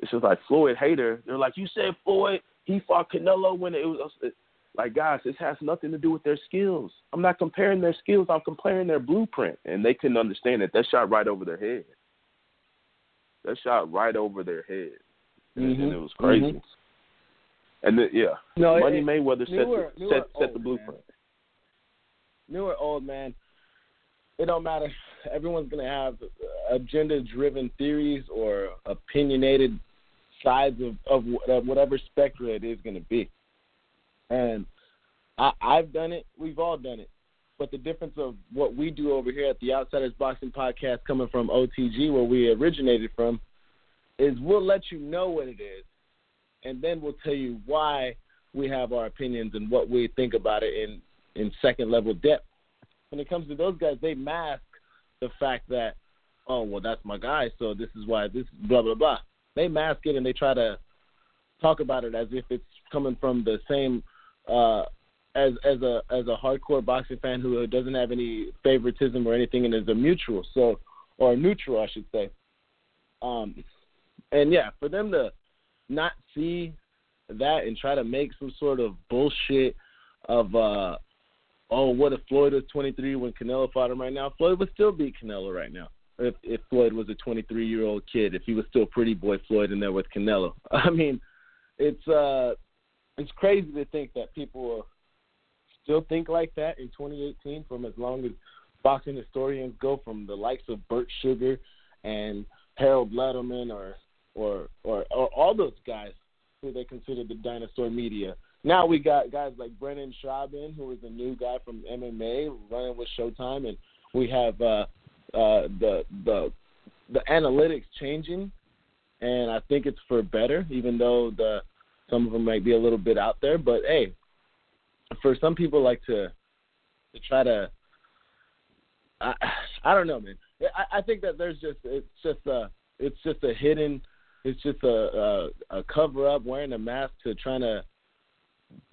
it's just like Floyd hater. They're like, you said Floyd, he fought Canelo when it was. Like, guys, this has nothing to do with their skills. I'm not comparing their skills. I'm comparing their blueprint. And they couldn't understand it. That shot right over their head. That shot right over their head. And, mm-hmm. and it was crazy. Mm-hmm. And, the, yeah, no, Money it, Mayweather set, newer, the, newer set, set the blueprint. Man. Newer old, man, it don't matter. Everyone's going to have agenda-driven theories or opinionated sides of, of, of whatever spectra it is going to be. And I, I've done it. We've all done it. But the difference of what we do over here at the Outsiders Boxing Podcast coming from O T G, where we originated from, is we'll let you know what it is, and then we'll tell you why we have our opinions and what we think about it in, in second-level depth. When it comes to those guys, they mask the fact that, oh, well, that's my guy, so this is why this blah, blah, blah. They mask it, and they try to talk about it as if it's coming from the same – Uh, as as a as a hardcore boxing fan who doesn't have any favoritism or anything, and is a mutual, so or a neutral, I should say. Um, and yeah, for them to not see that and try to make some sort of bullshit of, uh, oh, what if Floyd was twenty-three when Canelo fought him right now? Floyd would still beat Canelo right now if if Floyd was a twenty-three-year-old kid, if he was still pretty boy Floyd in there with Canelo. I mean, it's uh. It's crazy to think that people still think like that in twenty eighteen, from as long as boxing historians go, from the likes of Burt Sugar and Harold Letterman or or, or or all those guys who they consider the dinosaur media. Now we got guys like Brennan Schaubin, who is a new guy from M M A, running with Showtime, and we have uh, uh, the, the, the analytics changing, and I think it's for better, even though the – some of them might be a little bit out there, but hey, for some people like to to try to, I, I don't know, man. I, I think that there's just it's just a it's just a hidden, it's just a a, a cover up, wearing a mask to trying to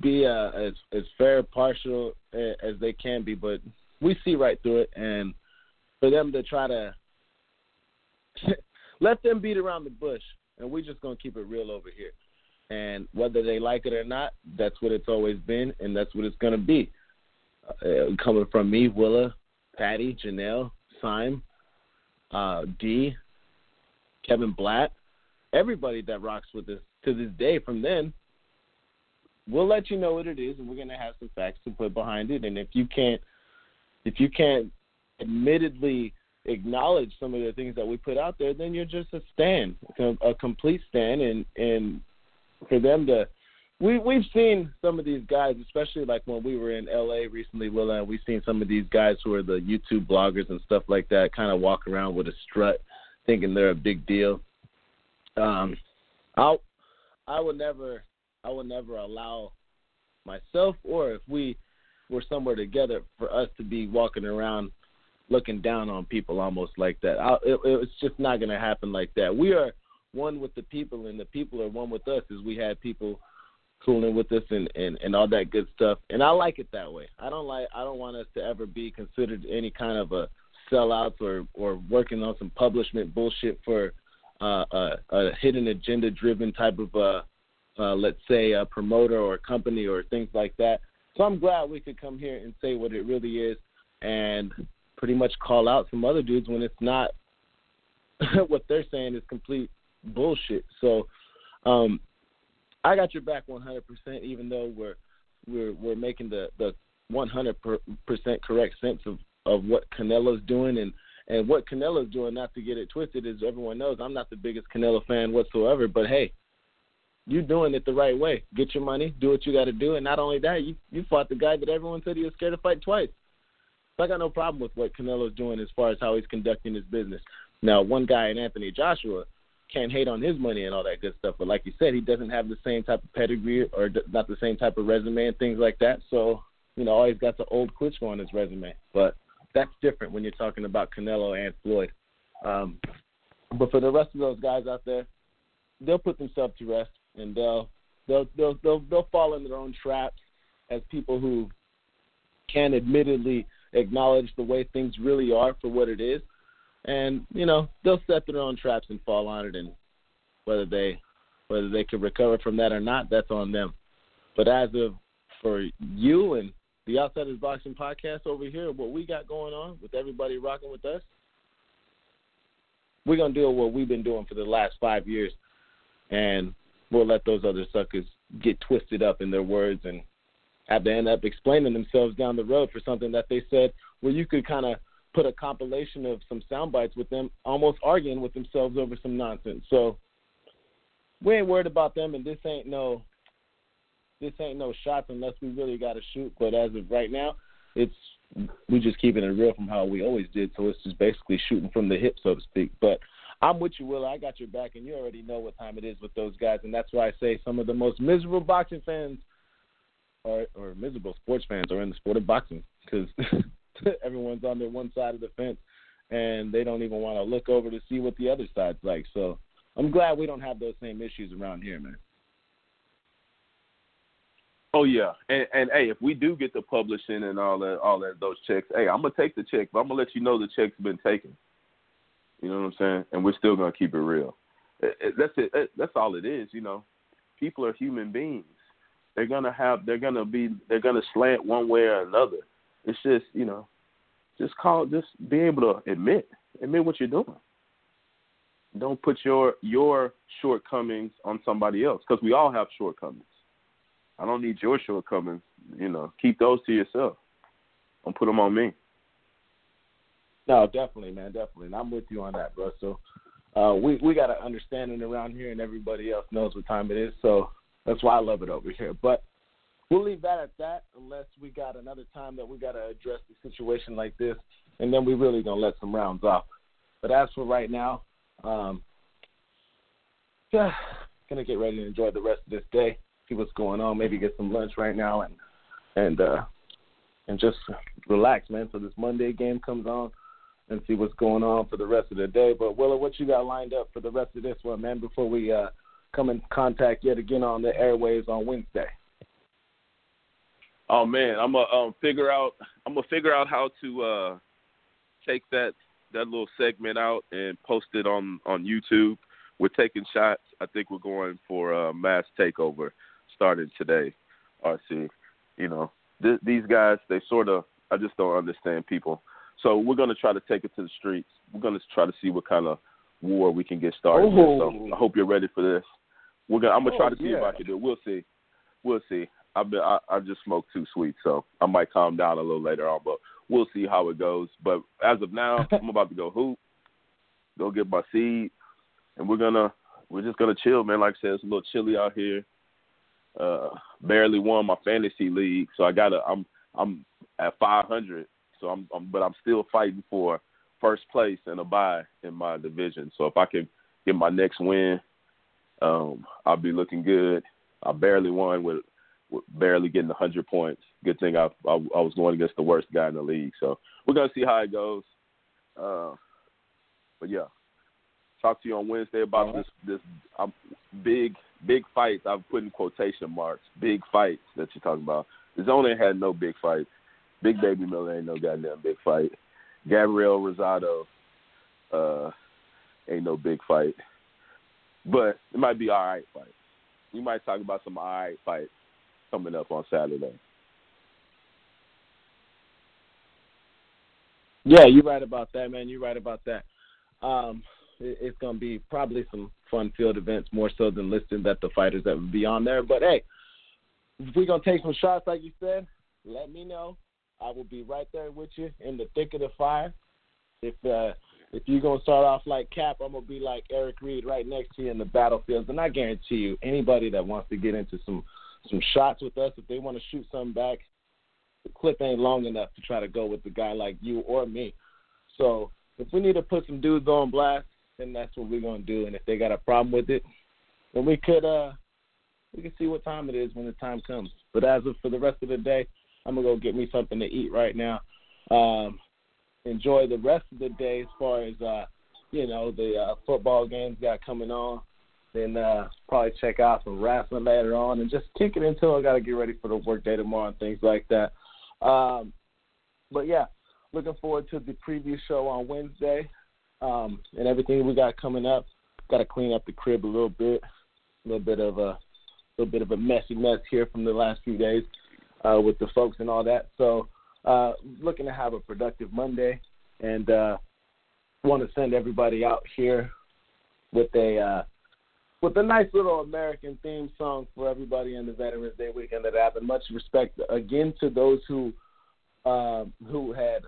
be uh, as as fair, partial as they can be. But we see right through it, and for them to try to let them beat around the bush, and we're just gonna keep it real over here. And whether they like it or not, that's what it's always been, and that's what it's going to be. Uh, coming from me, Willa, Patty, Janelle, Syme, uh, D, Kevin Blatt, everybody that rocks with us to this day from then, we'll let you know what it is, and we're going to have some facts to put behind it. And if you can't, if you can't admittedly acknowledge some of the things that we put out there, then you're just a stand, a complete stand, and, and – for them to, we, we've seen some of these guys, especially like when we were in L A recently, Willa, and we've seen some of these guys who are the YouTube bloggers and stuff like that kind of walk around with a strut thinking they're a big deal. Um, I'll, I would never, I would never allow myself, or if we were somewhere together, for us to be walking around looking down on people almost like that. I, it, it's just not going to happen like that. We are one with the people, and the people are one with us, as we had people cooling with us and, and, and all that good stuff. And I like it that way. I don't like I don't want us to ever be considered any kind of a sellouts or, or working on some publishment bullshit for uh, a, a hidden agenda-driven type of uh, uh, let's say, a promoter or a company or things like that. So I'm glad we could come here and say what it really is and pretty much call out some other dudes when it's not what they're saying is complete bullshit. So um, I got your back one hundred percent, even though we're we're we're making the, the one hundred percent correct sense of, of what Canelo's doing. And, and what Canelo's doing, not to get it twisted, is everyone knows I'm not the biggest Canelo fan whatsoever, but hey, you're doing it the right way. Get your money, do what you got to do, and not only that, you, you fought the guy that everyone said he was scared to fight twice. So I got no problem with what Canelo's doing as far as how he's conducting his business. Now, one guy in Anthony Joshua can't hate on his money and all that good stuff, but like you said, he doesn't have the same type of pedigree or not the same type of resume and things like that. So, you know, always got the old Klitschko on his resume, but that's different when you're talking about Canelo and Floyd. Um, but for the rest of those guys out there, they'll put themselves to rest and they'll they'll they'll they'll, they'll fall into their own traps as people who can admittedly acknowledge the way things really are for what it is. And, you know, they'll set their own traps and fall on it, and whether they whether they can recover from that or not, that's on them. But as of for you and the Outsiders Boxing Podcast over here, what we got going on with everybody rocking with us, we're going to do what we've been doing for the last five years, and we'll let those other suckers get twisted up in their words and have to end up explaining themselves down the road for something that they said, where you could kind of put a compilation of some sound bites with them almost arguing with themselves over some nonsense. So we ain't worried about them, and this ain't no... This ain't no shots unless we really got to shoot. But as of right now, it's we just keeping it real from how we always did. So it's just basically shooting from the hip, so to speak. But I'm with you, Willa. I got your back, and you already know what time it is with those guys. And that's why I say some of the most miserable boxing fans or, or miserable sports fans are in the sport of boxing, because everyone's on their one side of the fence, and they don't even want to look over to see what the other side's like. So I'm glad we don't have those same issues around here, man. Oh yeah, and, and hey, if we do get the publishing and all that, all that, those checks, hey, I'm gonna take the check, but I'm gonna let you know the check's been taken. You know what I'm saying? And we're still gonna keep it real. It, it, that's it, it. That's all it is. You know, people are human beings. They're gonna have. They're gonna be. They're gonna slant one way or another. It's just, you know, just call. Just be able to admit, admit what you're doing. Don't put your your shortcomings on somebody else, because we all have shortcomings. I don't need your shortcomings, you know. Keep those to yourself. Don't put them on me. No, definitely, man, definitely. And I'm with you on that, bro. So uh, we, we got an understanding around here, and everybody else knows what time it is. So that's why I love it over here. But we'll leave that at that unless we got another time that we got to address the situation like this, and then we really going to let some rounds off. But as for right now, um, yeah, going to get ready to enjoy the rest of this day. See what's going on, maybe get some lunch right now and and uh, and just relax, man. So this Monday game comes on and see what's going on for the rest of the day. But, Willa, what you got lined up for the rest of this one, man, before we uh, come in contact yet again on the airwaves on Wednesday? Oh, man, I'm going um, to figure out I'm gonna figure out how to uh, take that, that little segment out and post it on, on YouTube. We're taking shots. I think we're going for a mass takeover. Started today, R C. You know, th- these guys, they sort of, I just don't understand people. So we're going to try to take it to the streets. We're going to try to see what kind of war we can get started with. So I hope you're ready for this. We're gonna, I'm going to oh, try to see yeah. if I can do it. We'll see. We'll see. I've been, I, I just smoked too sweet, so I might calm down a little later on, but we'll see how it goes. But as of now, I'm about to go hoop, go get my seed, and we're gonna we're just going to chill, man. Like I said, it's a little chilly out here. Uh, barely won my fantasy league, so I gotta. I'm I'm at five hundred, so I'm, I'm but I'm still fighting for first place and a bye in my division. So if I can get my next win, um, I'll be looking good. I barely won with, with barely getting one hundred points. Good thing I, I I was going against the worst guy in the league. So we're gonna see how it goes. Uh, but yeah, talk to you on Wednesday about this this I'm, big. Big fights, I've put in quotation marks, big fights that you're talking about. The Zone ain't had no big fights. Big Baby Miller ain't no goddamn big fight. Gabriel Rosado uh, ain't no big fight. But it might be all right fight. we might talk about some all right fights coming up on Saturday. Yeah, you're right about that, man. You're right about that. Um, it, it's going to be probably some fun field events, more so than listing that the fighters that would be on there. But, hey, if we're going to take some shots, like you said, let me know. I will be right there with you in the thick of the fire. If uh, if you're going to start off like Cap, I'm going to be like Eric Reed right next to you in the battlefields. And I guarantee you, anybody that wants to get into some, some shots with us, if they want to shoot something back, the clip ain't long enough to try to go with a guy like you or me. So if we need to put some dudes on blast, then that's what we're going to do. And if they got a problem with it, then we could uh, we could see what time it is when the time comes. But as of for the rest of the day, I'm going to go get me something to eat right now. Um, enjoy the rest of the day as far as, uh, you know, the uh, football games got coming on. Then uh, probably check out some wrestling later on and just kick it until I got to get ready for the work day tomorrow and things like that. Um, but yeah, looking forward to the preview show on Wednesday, um, and everything we got coming up. Got to clean up the crib a little bit, a little bit of a little bit of a messy mess here from the last few days uh, with the folks and all that. So uh, looking to have a productive Monday, and uh, want to send everybody out here with a uh, with a nice little American theme song for everybody in the Veterans Day weekend that happened. Much respect again to those who uh, who had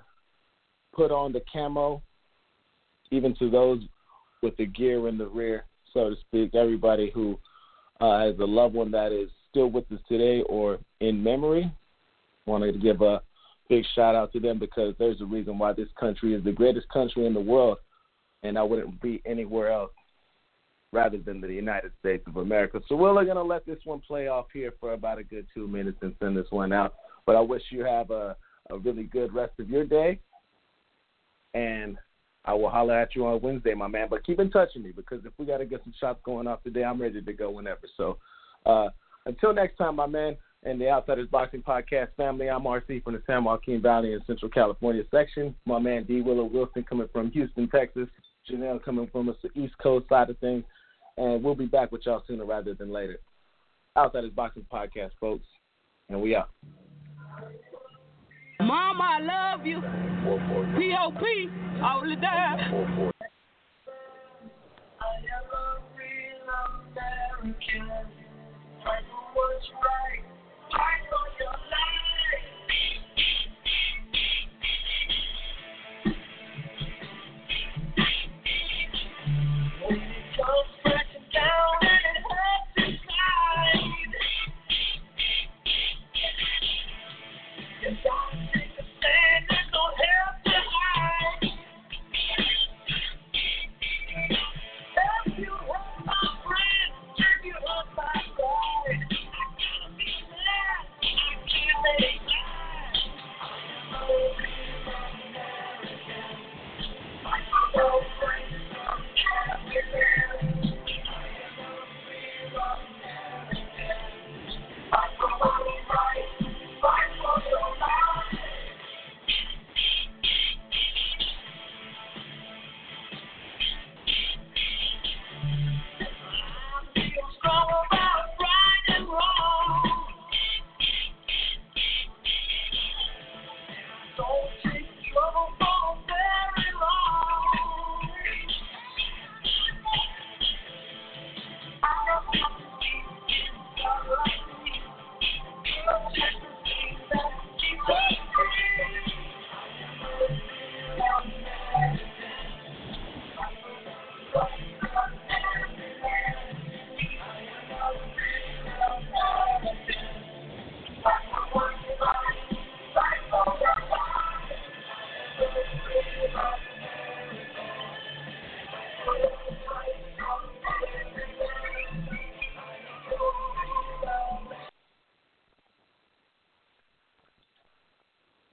put on the camo, even to those with the gear in the rear, so to speak. Everybody who uh, has a loved one that is still with us today or in memory, wanted to give a big shout out to them, because there's a reason why this country is the greatest country in the world, and I wouldn't be anywhere else rather than the United States of America. So we're going to let this one play off here for about a good two minutes and send this one out. But I wish you have a, a really good rest of your day, and I will holler at you on Wednesday, my man. But keep in touch with me, because if we got to get some shots going off today, I'm ready to go whenever. So uh, until next time, my man, and the Outsiders Boxing Podcast family, I'm R C from the San Joaquin Valley and Central California section. My man D. Willa Wilson coming from Houston, Texas. Janelle coming from the East Coast side of things. And we'll be back with y'all sooner rather than later. Outsiders Boxing Podcast, folks. And we out. Mom, I love you. P O P all the time. Four, four. I am a real American. I do what's right.